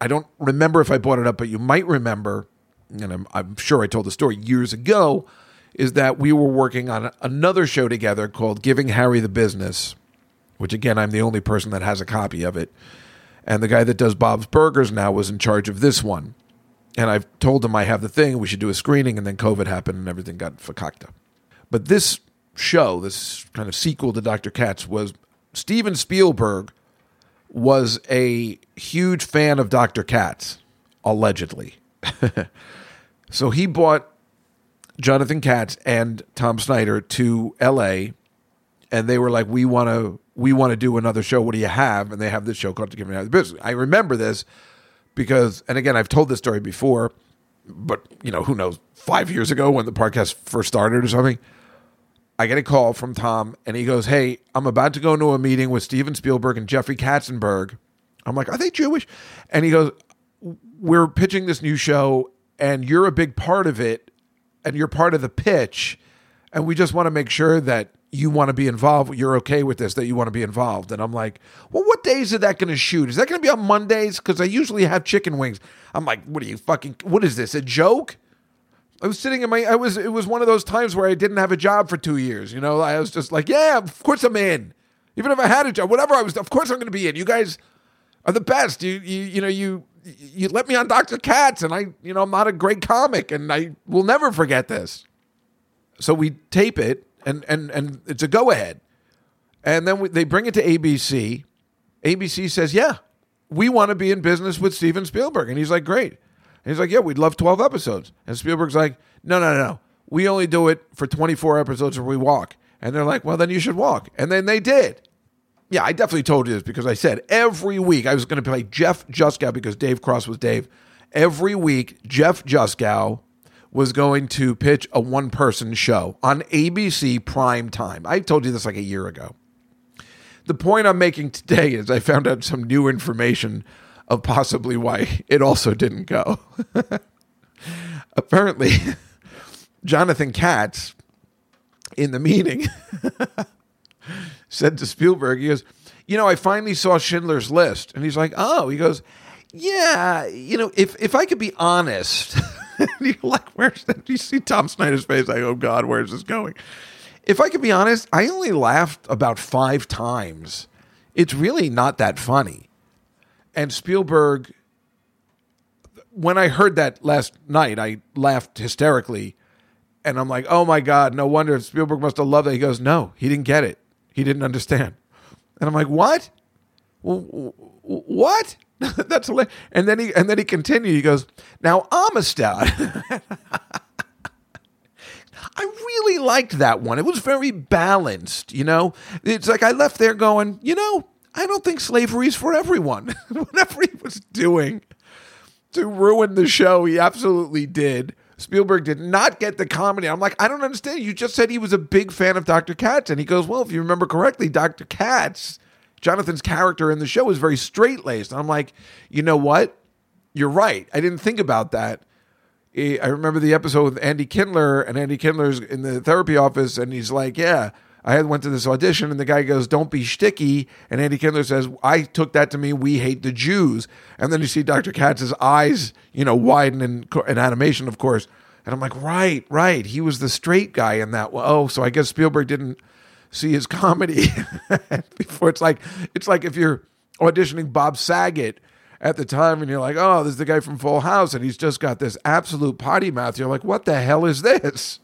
I don't remember if I brought it up, but you might remember, and I'm sure I told the story years ago, is that we were working on another show together called Giving Harry the Business, which, again, I'm the only person that has a copy of it. And the guy that does Bob's Burgers now was in charge of this one. And I've told him I have the thing, we should do a screening, and then COVID happened and everything got fakakta. But this show, this kind of sequel to Dr. Katz, was Steven Spielberg was a huge fan of Dr. Katz, allegedly. So he bought Jonathan Katz and Tom Snyder to L.A., and they were like, we want to do another show. What do you have? And they have this show called Giving Out the Business. I remember this because, and again, I've told this story before, but who knows, 5 years ago when the podcast first started or something, I get a call from Tom and he goes, hey, I'm about to go into a meeting with Steven Spielberg and Jeffrey Katzenberg. I'm like, are they Jewish? And he goes, we're pitching this new show and you're a big part of it and you're part of the pitch. And we just want to make sure that you want to be involved, you're okay with this, that you want to be involved. And I'm like, well, what days are that going to shoot? Is that going to be on Mondays? Because I usually have chicken wings. I'm like, what is this, a joke? I was sitting in it was one of those times where I didn't have a job for 2 years. I was just like, yeah, of course I'm in. Even if I had a job, whatever of course I'm going to be in. You guys are the best. You let me on Dr. Katz and I'm not a great comic and I will never forget this. So we tape it. And it's a go-ahead. And then they bring it to ABC. ABC says, yeah, we want to be in business with Steven Spielberg. And he's like, great. And he's like, yeah, we'd love 12 episodes. And Spielberg's like, no. We only do it for 24 episodes if we walk. And they're like, well, then you should walk. And then they did. Yeah, I definitely told you this because I said every week I was going to play Jeff Juskow because Dave Cross was Dave. Every week, Jeff Juskow was going to pitch a one-person show on ABC prime time. I told you this like a year ago. The point I'm making today is I found out some new information of possibly why it also didn't go. Apparently, Jonathan Katz, in the meeting, said to Spielberg, he goes, I finally saw Schindler's List. And he's like, oh, he goes, yeah, if I could be honest... And you're like, where's that? You see Tom Snyder's face. Like, oh, God, where's this going? If I could be honest, I only laughed about 5 times. It's really not that funny. And Spielberg, when I heard that last night, I laughed hysterically. And I'm like, oh, my God, no wonder. Spielberg must have loved it. He goes, no, he didn't get it. He didn't understand. And I'm like, what? What? That's hilarious. And then he continued. He goes, now Amistad. I really liked that one. It was very balanced. It's like I left there going, I don't think slavery's for everyone. Whatever he was doing to ruin the show, he absolutely did. Spielberg did not get the comedy. I'm like, I don't understand. You just said he was a big fan of Dr. Katz, and he goes, well, if you remember correctly, Dr. Katz. Jonathan's character in the show is very straight-laced. And I'm like, you know what? You're right. I didn't think about that. I remember the episode with Andy Kindler, and Andy Kindler's in the therapy office, and he's like, yeah, I went to this audition, and the guy goes, don't be shticky. And Andy Kindler says, I took that to mean we hate the Jews. And then you see Dr. Katz's eyes, widen in animation, of course. And I'm like, right. He was the straight guy in that one. Oh, so I guess Spielberg didn't see his comedy before. It's like if you're auditioning Bob Saget at the time and you're like, oh, this is the guy from Full House and he's just got this absolute potty mouth. You're like, what the hell is this?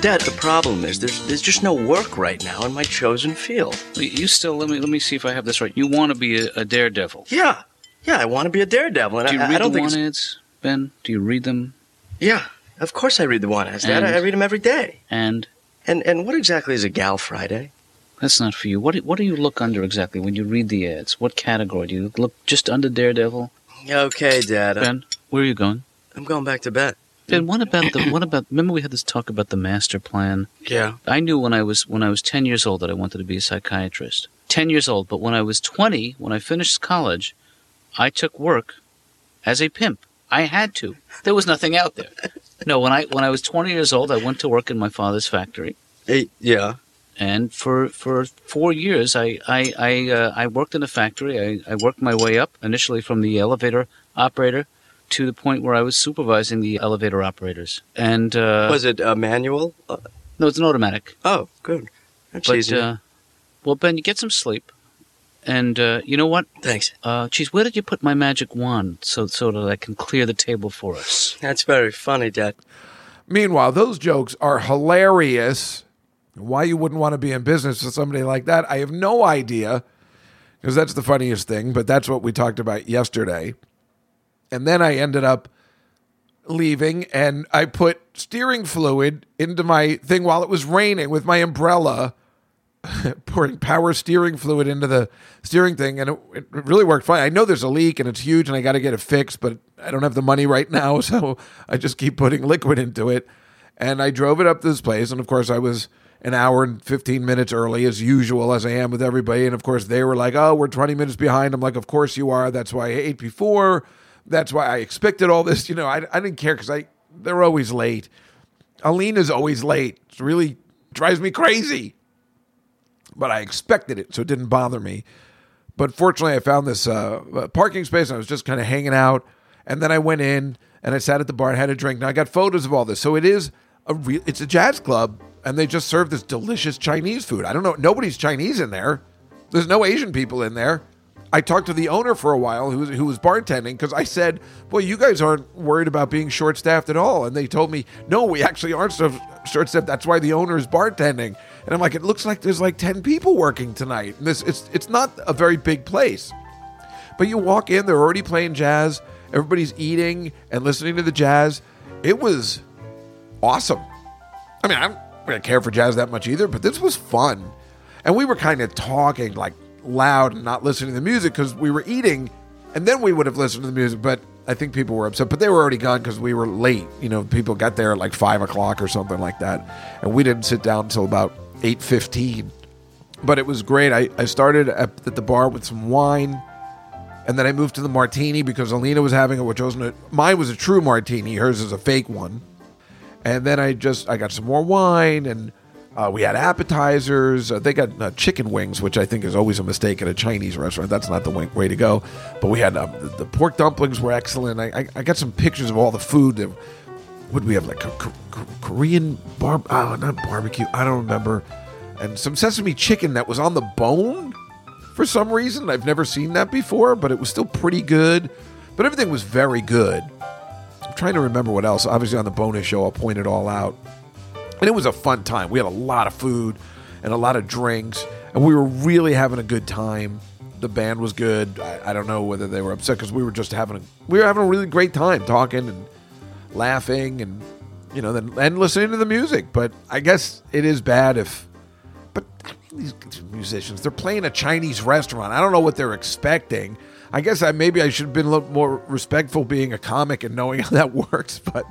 Dad, the problem is there's just no work right now in my chosen field. You still, let me see if I have this right. You want to be a daredevil. Yeah, I want to be a daredevil. And do you read the want ads, Ben? Do you read them? Yeah, Of course I read the one-ass, Dad. I read them every day. And what exactly is a Gal Friday? That's not for you. What do you look under exactly when you read the ads? What category? Do you look just under Daredevil? Okay, Dad. Ben, where are you going? I'm going back to bed. Ben, what about? Remember we had this talk about the master plan? Yeah. I knew when I was 10 years old that I wanted to be a psychiatrist. 10 years old, but when I was 20, when I finished college, I took work as a pimp. I had to. There was nothing out there. No, when I was 20 years old, I went to work in my father's factory. Yeah. And for 4 years, I worked in a factory. I worked my way up initially from the elevator operator to the point where I was supervising the elevator operators. And was it a manual? No, it's an automatic. Oh, good. That's easy. Well, Ben, you get some sleep. And you know what? Thanks. Geez, where did you put my magic wand so that I can clear the table for us? That's very funny, Dad. Meanwhile, those jokes are hilarious. Why you wouldn't want to be in business with somebody like that, I have no idea, because that's the funniest thing, but that's what we talked about yesterday. And then I ended up leaving, and I put steering fluid into my thing while it was raining with my umbrella, pouring power steering fluid into the steering thing, and it really worked fine. I know there's a leak, and it's huge, and I got to get it fixed, but I don't have the money right now, so I just keep putting liquid into it. And I drove it up to this place, and of course I was an hour and 15 minutes early as usual, as I am with everybody. And of course they were like, oh, we're 20 minutes behind. I'm like, of course you are. That's why I ate before. That's why I expected all this. You know, I didn't care because they're always late. Alina's always late. It really drives me crazy. But I expected it, so it didn't bother me. But fortunately, I found this parking space, and I was just kind of hanging out. And then I went in, and I sat at the bar and had a drink. Now, I got photos of all this. So it is it's a jazz club. And they just serve this delicious Chinese food. I don't know. Nobody's Chinese in there. There's no Asian people in there. I talked to the owner for a while who was bartending because I said, well, you guys aren't worried about being short-staffed at all. And they told me, no, we actually aren't short-staffed. That's why the owner is bartending. And I'm like, it looks like there's like 10 people working tonight. And it's not a very big place. But you walk in, they're already playing jazz. Everybody's eating and listening to the jazz. It was awesome. I mean, I don't care for jazz that much either, but this was fun. And we were kind of talking like loud and not listening to the music because we were eating, and then we would have listened to the music, but I think people were upset, but they were already gone because we were late. You know, people got there at like 5 o'clock or something like that, and we didn't sit down until about 8:15. But it was great. I started at the bar with some wine, and then I moved to the martini because Alina was having it, which wasn't mine was a true martini. Hers is a fake one. And then I got some more wine, and we had appetizers. They got chicken wings, which I think is always a mistake at a Chinese restaurant. That's not the way to go. But we had the pork dumplings were excellent. I got some pictures of all the food. What did we have? Like Korean not barbecue. I don't remember. And some sesame chicken that was on the bone for some reason. I've never seen that before, but it was still pretty good. But everything was very good. I'm trying to remember what else. Obviously, on the bonus show, I'll point it all out. And it was a fun time. We had a lot of food and a lot of drinks, and we were really having a good time. The band was good. I don't know whether they were upset because we were just having a really great time talking and laughing and and listening to the music. But I guess it is bad but these musicians, they're playing a Chinese restaurant. I don't know what they're expecting. I guess maybe I should have been a little more respectful being a comic and knowing how that works, but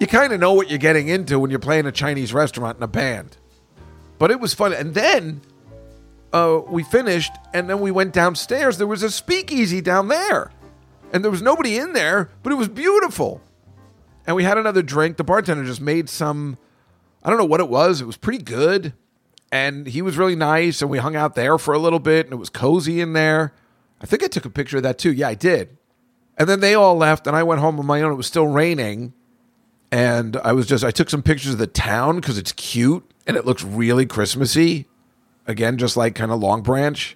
you kind of know what you're getting into when you're playing a Chinese restaurant in a band. But it was fun. And then we finished, and then we went downstairs. There was a speakeasy down there, and there was nobody in there, but it was beautiful. And we had another drink. The bartender just made some, I don't know what it was. It was pretty good, and he was really nice, and we hung out there for a little bit, and it was cozy in there. I think I took a picture of that too. Yeah, I did. And then they all left, and I went home on my own. It was still raining, and I took some pictures of the town because it's cute, and it looks really Christmassy. Again, just like kind of Long Branch.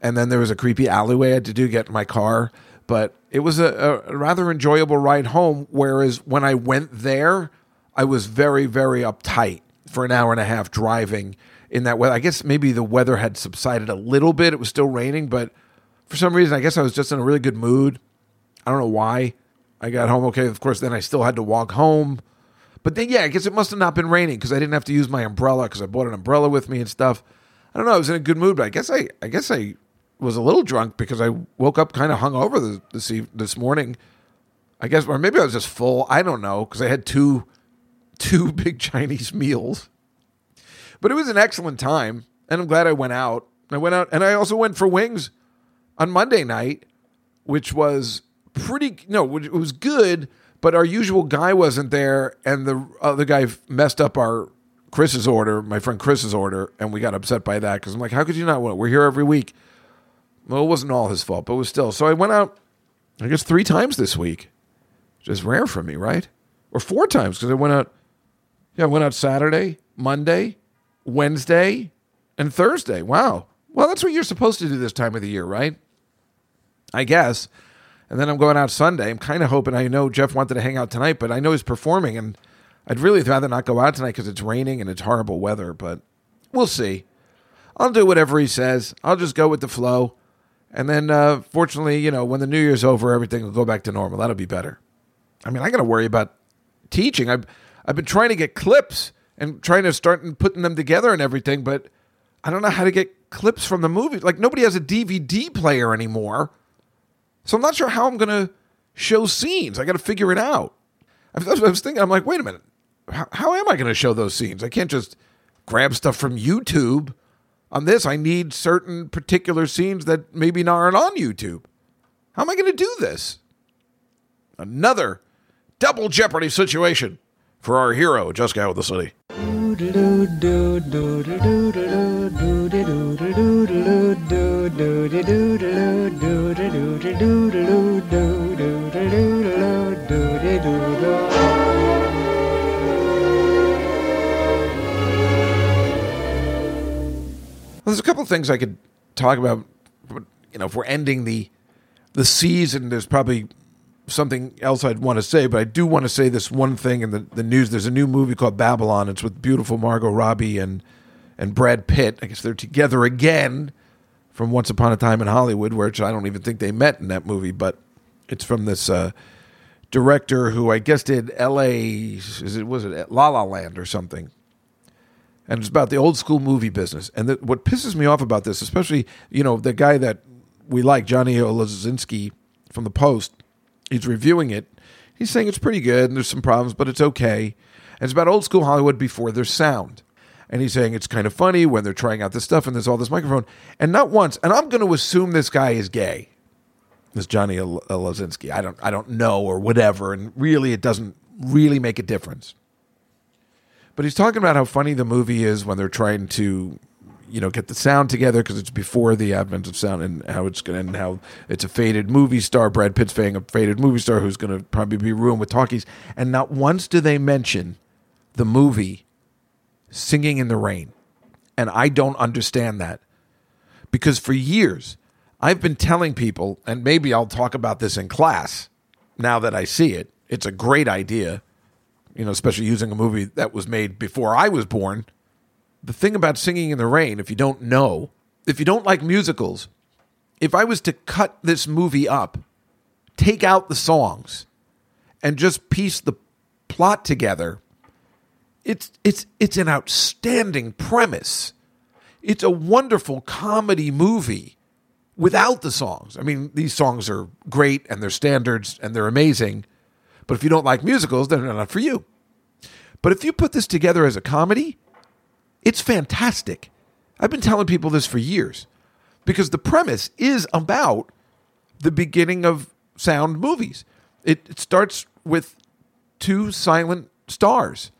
And then there was a creepy alleyway I had to get in my car. But it was a rather enjoyable ride home, whereas when I went there, I was very, very uptight for an hour and a half driving in that weather. I guess maybe the weather had subsided a little bit. It was still raining, but for some reason, I guess I was just in a really good mood. I don't know why. I got home okay. Of course, then I still had to walk home. But then, yeah, I guess it must have not been raining because I didn't have to use my umbrella because I brought an umbrella with me and stuff. I don't know. I was in a good mood, but I guess I was a little drunk because I woke up kind of hungover this morning. I guess, or maybe I was just full. I don't know because I had two big Chinese meals. But it was an excellent time, and I'm glad I went out. I went out, and I also went for wings on Monday night, which was pretty. No, it was good. But our usual guy wasn't there, and the other guy messed up my friend Chris's order, and we got upset by that because I'm like, how could you not want it? We're here every week. Well, it wasn't all his fault, but it was still. So I went out, I guess, 3 times this week, which is rare for me, right? Or 4 times because I went out. Yeah, I went out Saturday, Monday, Wednesday, and Thursday. Wow. Well, that's what you're supposed to do this time of the year, right? I guess. And then I'm going out Sunday. I'm kind of hoping, I know Jeff wanted to hang out tonight, but I know he's performing, and I'd really rather not go out tonight because it's raining and it's horrible weather, but we'll see. I'll do whatever he says. I'll just go with the flow. And then, fortunately, when the New Year's over, everything will go back to normal. That'll be better. I mean, I got to worry about teaching. I've been trying to get clips and trying to start putting them together and everything, but I don't know how to get clips from the movies. Like, nobody has a DVD player anymore. So I'm not sure how I'm going to show scenes. I got to figure it out. I was thinking, wait a minute. How am I going to show those scenes? I can't just grab stuff from YouTube. On this, I need certain particular scenes that maybe aren't on YouTube. How am I going to do this? Another double jeopardy situation for our hero, Juskow of the City. There's a couple of things I could talk about, but, if we're ending the season, there's probably something else I'd want to say, but I do want to say this one thing in the news. There's a new movie called Babylon. It's with beautiful Margot Robbie and Brad Pitt. I guess they're together again from Once Upon a Time in Hollywood, which I don't even think they met in that movie, but it's from this director who I guess did L.A., was it La La Land or something? And it's about the old school movie business. And what pisses me off about this, especially, the guy that we like, Johnny Oleksinski from The Post, he's reviewing it. He's saying it's pretty good and there's some problems, but it's okay. And it's about old school Hollywood before their sound. And he's saying it's kind of funny when they're trying out this stuff and there's all this microphone. And not once, and I'm going to assume this guy is gay, this Johnny Oleksinski. I don't know or whatever. And really, it doesn't really make a difference. But he's talking about how funny the movie is when they're trying to, get the sound together because it's before the advent of sound and how it's going to end, how it's a faded movie star. Brad Pitt's being a faded movie star who's going to probably be ruined with talkies. And not once do they mention the movie Singing in the Rain. And I don't understand that because for years I've been telling people, and maybe I'll talk about this in class now that I see it. It's a great idea. Especially using a movie that was made before I was born. The thing about Singing in the Rain, if you don't know, if you don't like musicals, if I was to cut this movie up, take out the songs, and just piece the plot together, it's an outstanding premise. It's a wonderful comedy movie without the songs. I mean, these songs are great, and they're standards, and they're amazing. But if you don't like musicals, then they're not for you. But if you put this together as a comedy, it's fantastic. I've been telling people this for years because the premise is about the beginning of sound movies. It starts with 2 silent stars.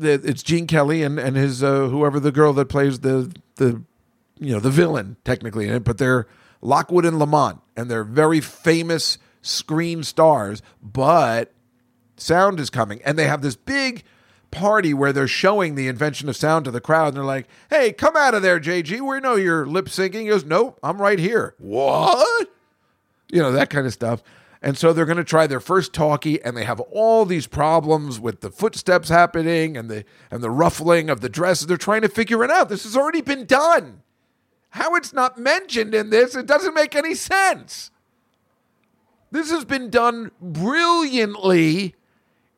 It's Gene Kelly and his whoever the girl that plays the villain technically in it, but they're Lockwood and Lamont, and they're very famous screen stars, but sound is coming. And they have this big party where they're showing the invention of sound to the crowd. And they're like, hey, come out of there, JG. We know you're lip syncing. He goes, nope, I'm right here. What? That kind of stuff. And so they're going to try their first talkie. And they have all these problems with the footsteps happening and the ruffling of the dresses. They're trying to figure it out. This has already been done. How it's not mentioned in this, it doesn't make any sense. This has been done brilliantly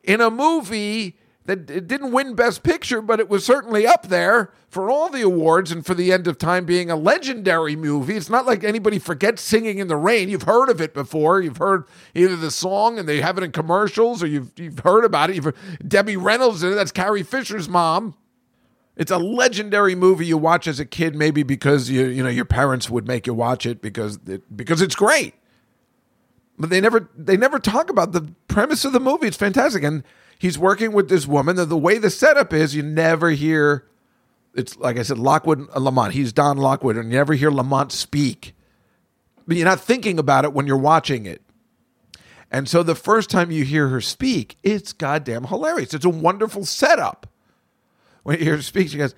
in a movie that it didn't win Best Picture, but it was certainly up there for all the awards and for the end of time being a legendary movie. It's not like anybody forgets Singing in the Rain. You've heard of it before. You've heard either the song and they have it in commercials, or you've heard about it. Debbie Reynolds in it. That's Carrie Fisher's mom. It's a legendary movie you watch as a kid, maybe because you know your parents would make you watch it because it's great. But they never talk about the premise of the movie. It's fantastic. And he's working with this woman. The way the setup is, you never hear, it's like I said, Lockwood, Lamont. He's Don Lockwood, and you never hear Lamont speak. But you're not thinking about it when you're watching it. And so the first time you hear her speak, it's goddamn hilarious. It's a wonderful setup. When you hear her speak, she goes,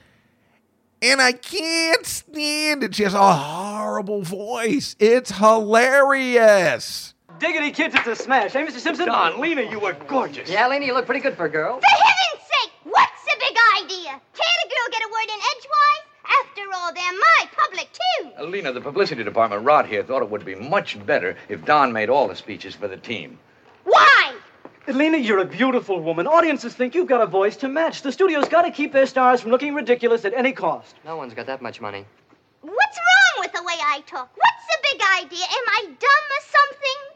"And I can't stand it." She has a horrible voice. It's hilarious. Diggity kids, it's a smash. Hey, Mr. Simpson? Don, Lena, you were gorgeous. Yeah, Lena, you look pretty good for a girl. For heaven's sake, what's the big idea? Can't a girl get a word in edgewise? After all, they're my public, too. Lena, the publicity department, Rod here, thought it would be much better if Don made all the speeches for the team. Why? Lena, you're a beautiful woman. Audiences think you've got a voice to match. The studio's got to keep their stars from looking ridiculous at any cost. No one's got that much money. What's wrong with the way I talk? What's the big idea? Am I dumb or something?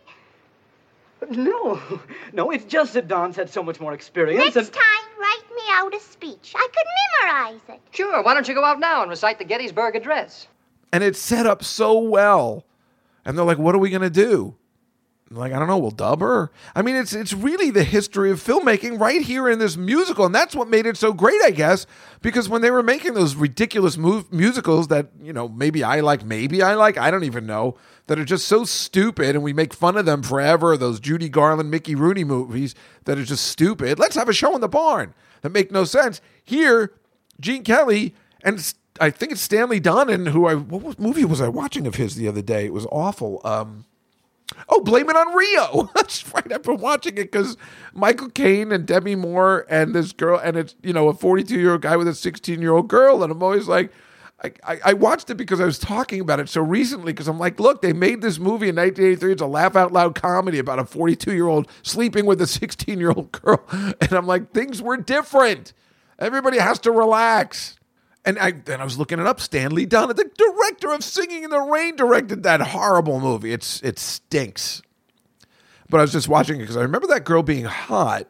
No, it's just that Don's had so much more experience. Next time, write me out a speech. I could memorize it. Sure, why don't you go out now and recite the Gettysburg Address? And it's set up so well. And they're like, what are we going to do? I'm like, I don't know, we'll dub her? I mean, it's really the history of filmmaking right here in this musical. And that's what made it so great, I guess, because when they were making those ridiculous musicals that, you know, maybe I like, I don't even know, that are just so stupid and we make fun of them forever, those Judy Garland, Mickey Rooney movies that are just stupid. Let's have a show in the barn that make no sense. Here, Gene Kelly and I think it's Stanley Donen, what movie was I watching of his the other day? It was awful. Blame It on Rio. That's right. I've been watching it because Michael Caine and Demi Moore and this girl, and it's, you know, a 42-year-old guy with a 16-year-old girl. And I'm always like, I watched it because I was talking about it so recently because I'm like, look, they made this movie in 1983. It's a laugh-out-loud comedy about a 42-year-old sleeping with a 16-year-old girl. And I'm like, things were different. Everybody has to relax. And I was looking it up. Stanley Donen, the director of Singing in the Rain, directed that horrible movie. It stinks. But I was just watching it because I remember that girl being hot.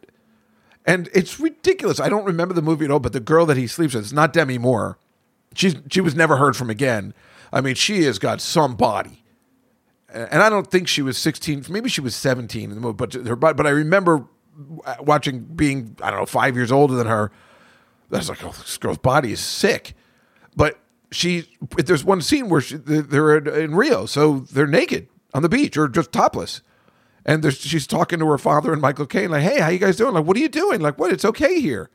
And it's ridiculous. I don't remember the movie at all, but the girl that he sleeps with, it's not Demi Moore. She was never heard from again. I mean, she has got some body. And I don't think she was 16. Maybe she was 17 in the movie. But I remember watching being, I don't know, 5 years older than her. I was like, oh, this girl's body is sick. But there's one scene where they're in Rio, so they're naked on the beach or just topless. And she's talking to her father and Michael Caine, like, hey, how you guys doing? Like, what are you doing? Like, what? It's okay here.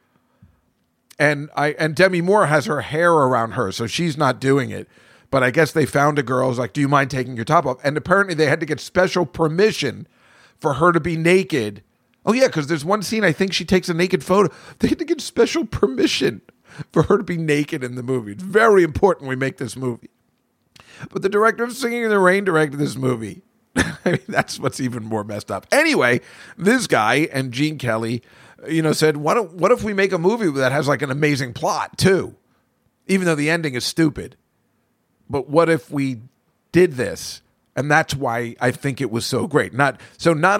And Demi Moore has her hair around her, so she's not doing it. But I guess they found a girl who's like, do you mind taking your top off? And apparently they had to get special permission for her to be naked. Oh, yeah, because there's one scene I think she takes a naked photo. They had to get special permission for her to be naked in the movie. It's very important we make this movie. But the director of Singing in the Rain directed this movie. I mean, that's what's even more messed up. Anyway, this guy and Gene Kelly, you know, said, what if we make a movie that has like an amazing plot too? Even though the ending is stupid. But what if we did this? And that's why I think it was so great. Not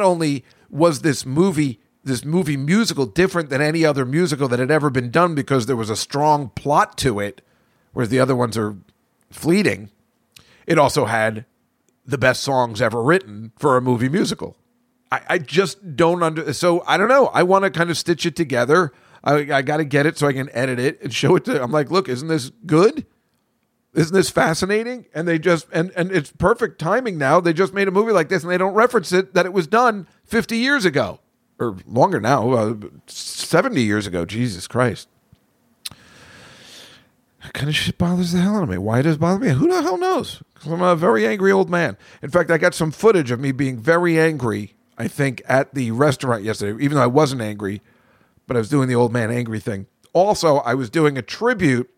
only was this movie musical different than any other musical that had ever been done because there was a strong plot to it, whereas the other ones are fleeting, it also had the best songs ever written for a movie musical. I just don't understand. So I don't know. I want to kind of stitch it together. I got to get it so I can edit it and show it to, I'm like, look, isn't this good? Isn't this fascinating? And they just, and it's perfect timing now. They just made a movie like this and they don't reference it, that it was done 50 years ago or longer now, 70 years ago. Jesus Christ. That kind of shit bothers the hell out of me. Why does it bother me? Who the hell knows? Because I'm a very angry old man. In fact, I got some footage of me being very angry, I think, at the restaurant yesterday, even though I wasn't angry, but I was doing the old man angry thing. Also, I was doing a tribute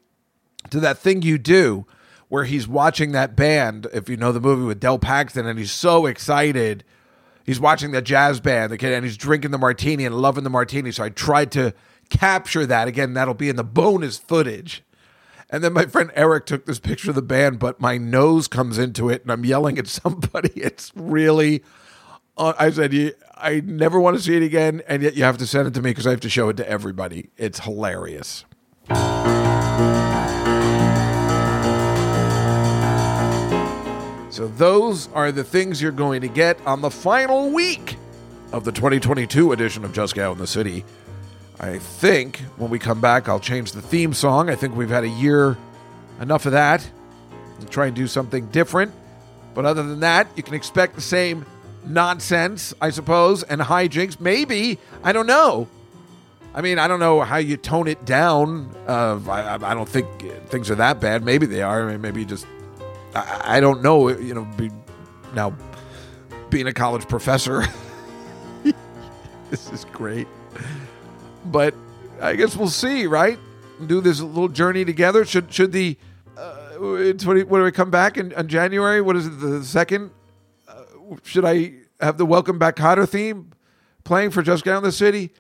to That Thing You Do, where he's watching that band, if you know the movie, with Del Paxton, and he's so excited. he's watching that jazz band, the kid, and he's drinking the martini and loving the martini. So I tried to capture that. Again, that'll be in the bonus footage. And then my friend Eric took this picture of the band, but my nose comes into it, and I'm yelling at somebody. It's really... I said, I never want to see it again, and yet you have to send it to me because I have to show it to everybody. It's hilarious. So those are the things you're going to get on the final week of the 2022 edition of Juskow in the City. I think when we come back, I'll change the theme song. I think we've had a year, enough of that. We'll try and do something different. But other than that, you can expect the same nonsense, I suppose, and hijinks. Maybe. I don't know. I mean, I don't know how you tone it down. I don't think things are that bad. Maybe they are. I mean, maybe just... I don't know. You know, now being a college professor, this is great. But I guess we'll see, right? Do this little journey together. Should the when we come back in January? What is it? The 2nd? Should I have the Welcome Back Kotter theme playing for Just Down the City?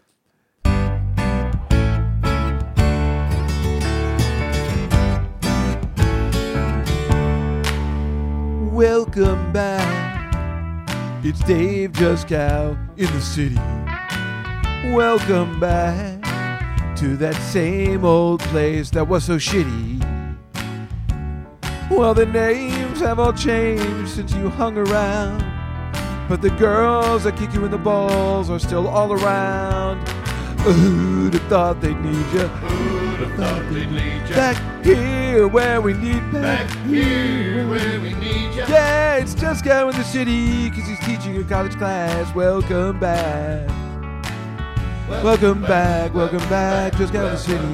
Welcome back. It's Dave Juskow in the city. Welcome back to that same old place that was so shitty. Well, the names have all changed since you hung around, but the girls that kick you in the balls are still all around. Who'd have thought they'd need ya? Who'd have thought they'd need ya? Back here where we need back here where we need ya. Yeah, it's Juskow in the city, 'cause he's teaching a college class. Welcome back. Welcome back, welcome back, Juskow in the city.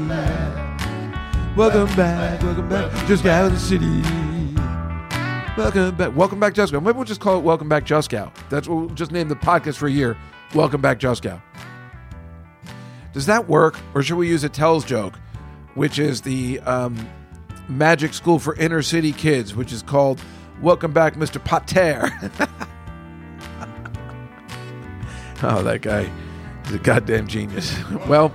Welcome back, Juskow in the city. Welcome back, Juskow. Maybe we'll just call it Welcome Back Juskow. That's what we'll just name the podcast for a year. Welcome Back Juskow. Does that work, or should we use a Tells joke, which is the magic school for inner city kids, which is called Welcome Back Mr. Pater? Oh, that guy is a goddamn genius. Well,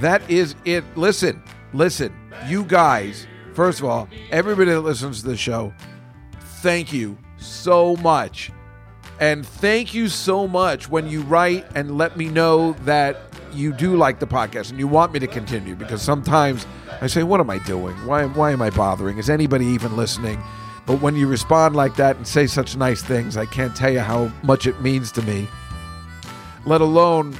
that is it. Listen, you guys, first of all, everybody that listens to the show, thank you so much. And thank you so much when you write and let me know that you do like the podcast and you want me to continue, because sometimes I say, what am I doing? Why am I bothering? Is anybody even listening? But when you respond like that and say such nice things, I can't tell you how much it means to me, let alone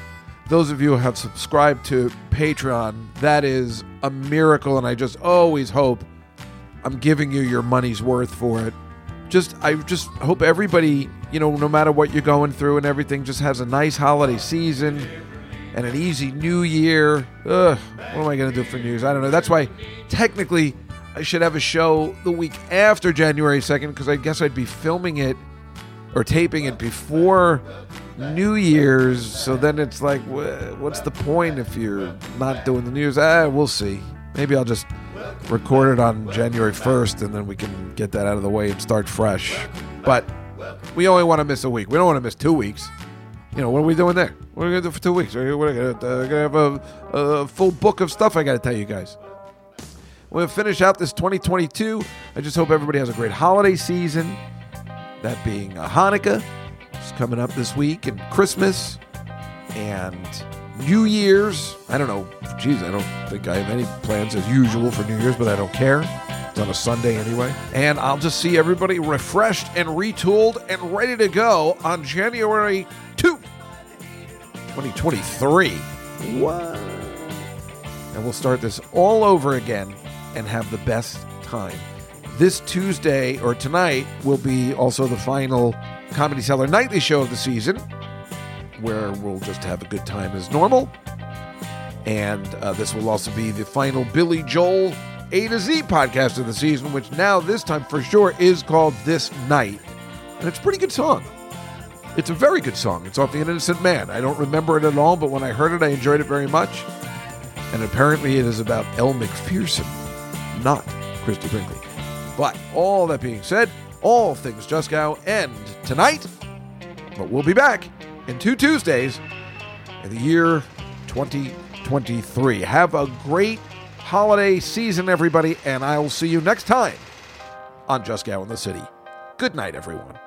those of you who have subscribed to Patreon. That is a miracle, and I just always hope I'm giving you your money's worth for it. I just hope everybody, you know, no matter what you're going through and everything, just has a nice holiday season and an easy new year. What am I going to do for New Year's? I don't know. That's why technically I should have a show the week after January 2nd, because I guess I'd be filming it or taping it before New Year's. So then it's like, what's the point if you're not doing the New Year's? We'll see. Maybe I'll just record it on January 1st and then we can get that out of the way and start fresh. But we only want to miss a week. We don't want to miss 2 weeks. You know, what are we doing there? What are we going to do for 2 weeks? We're going to have a full book of stuff I got to tell you guys. We'll finish out this 2022. I just hope everybody has a great holiday season. That being Hanukkah, it's coming up this week, and Christmas, and New Year's. I don't know. Jeez, I don't think I have any plans as usual for New Year's, but I don't care. It's on a Sunday anyway. And I'll just see everybody refreshed and retooled and ready to go on January 2, 2023. Whoa. And we'll start this all over again and have the best time. This Tuesday, or tonight, will be also the final Comedy Cellar Nightly show of the season, where we'll just have a good time as normal. And this will also be the final Billy Joel A to Z podcast of the season, which now this time for sure is called This Night. And it's a pretty good song. It's a very good song. It's off The Innocent Man. I don't remember it at all, but when I heard it, I enjoyed it very much. And apparently it is about Elle Macpherson, not Christie Brinkley. But all that being said, all things Juskow end tonight But we'll be back in 2 Tuesdays in the year 2023. Have a great holiday season, everybody, and I'll see you next time on Juskow in the City. Good night, everyone.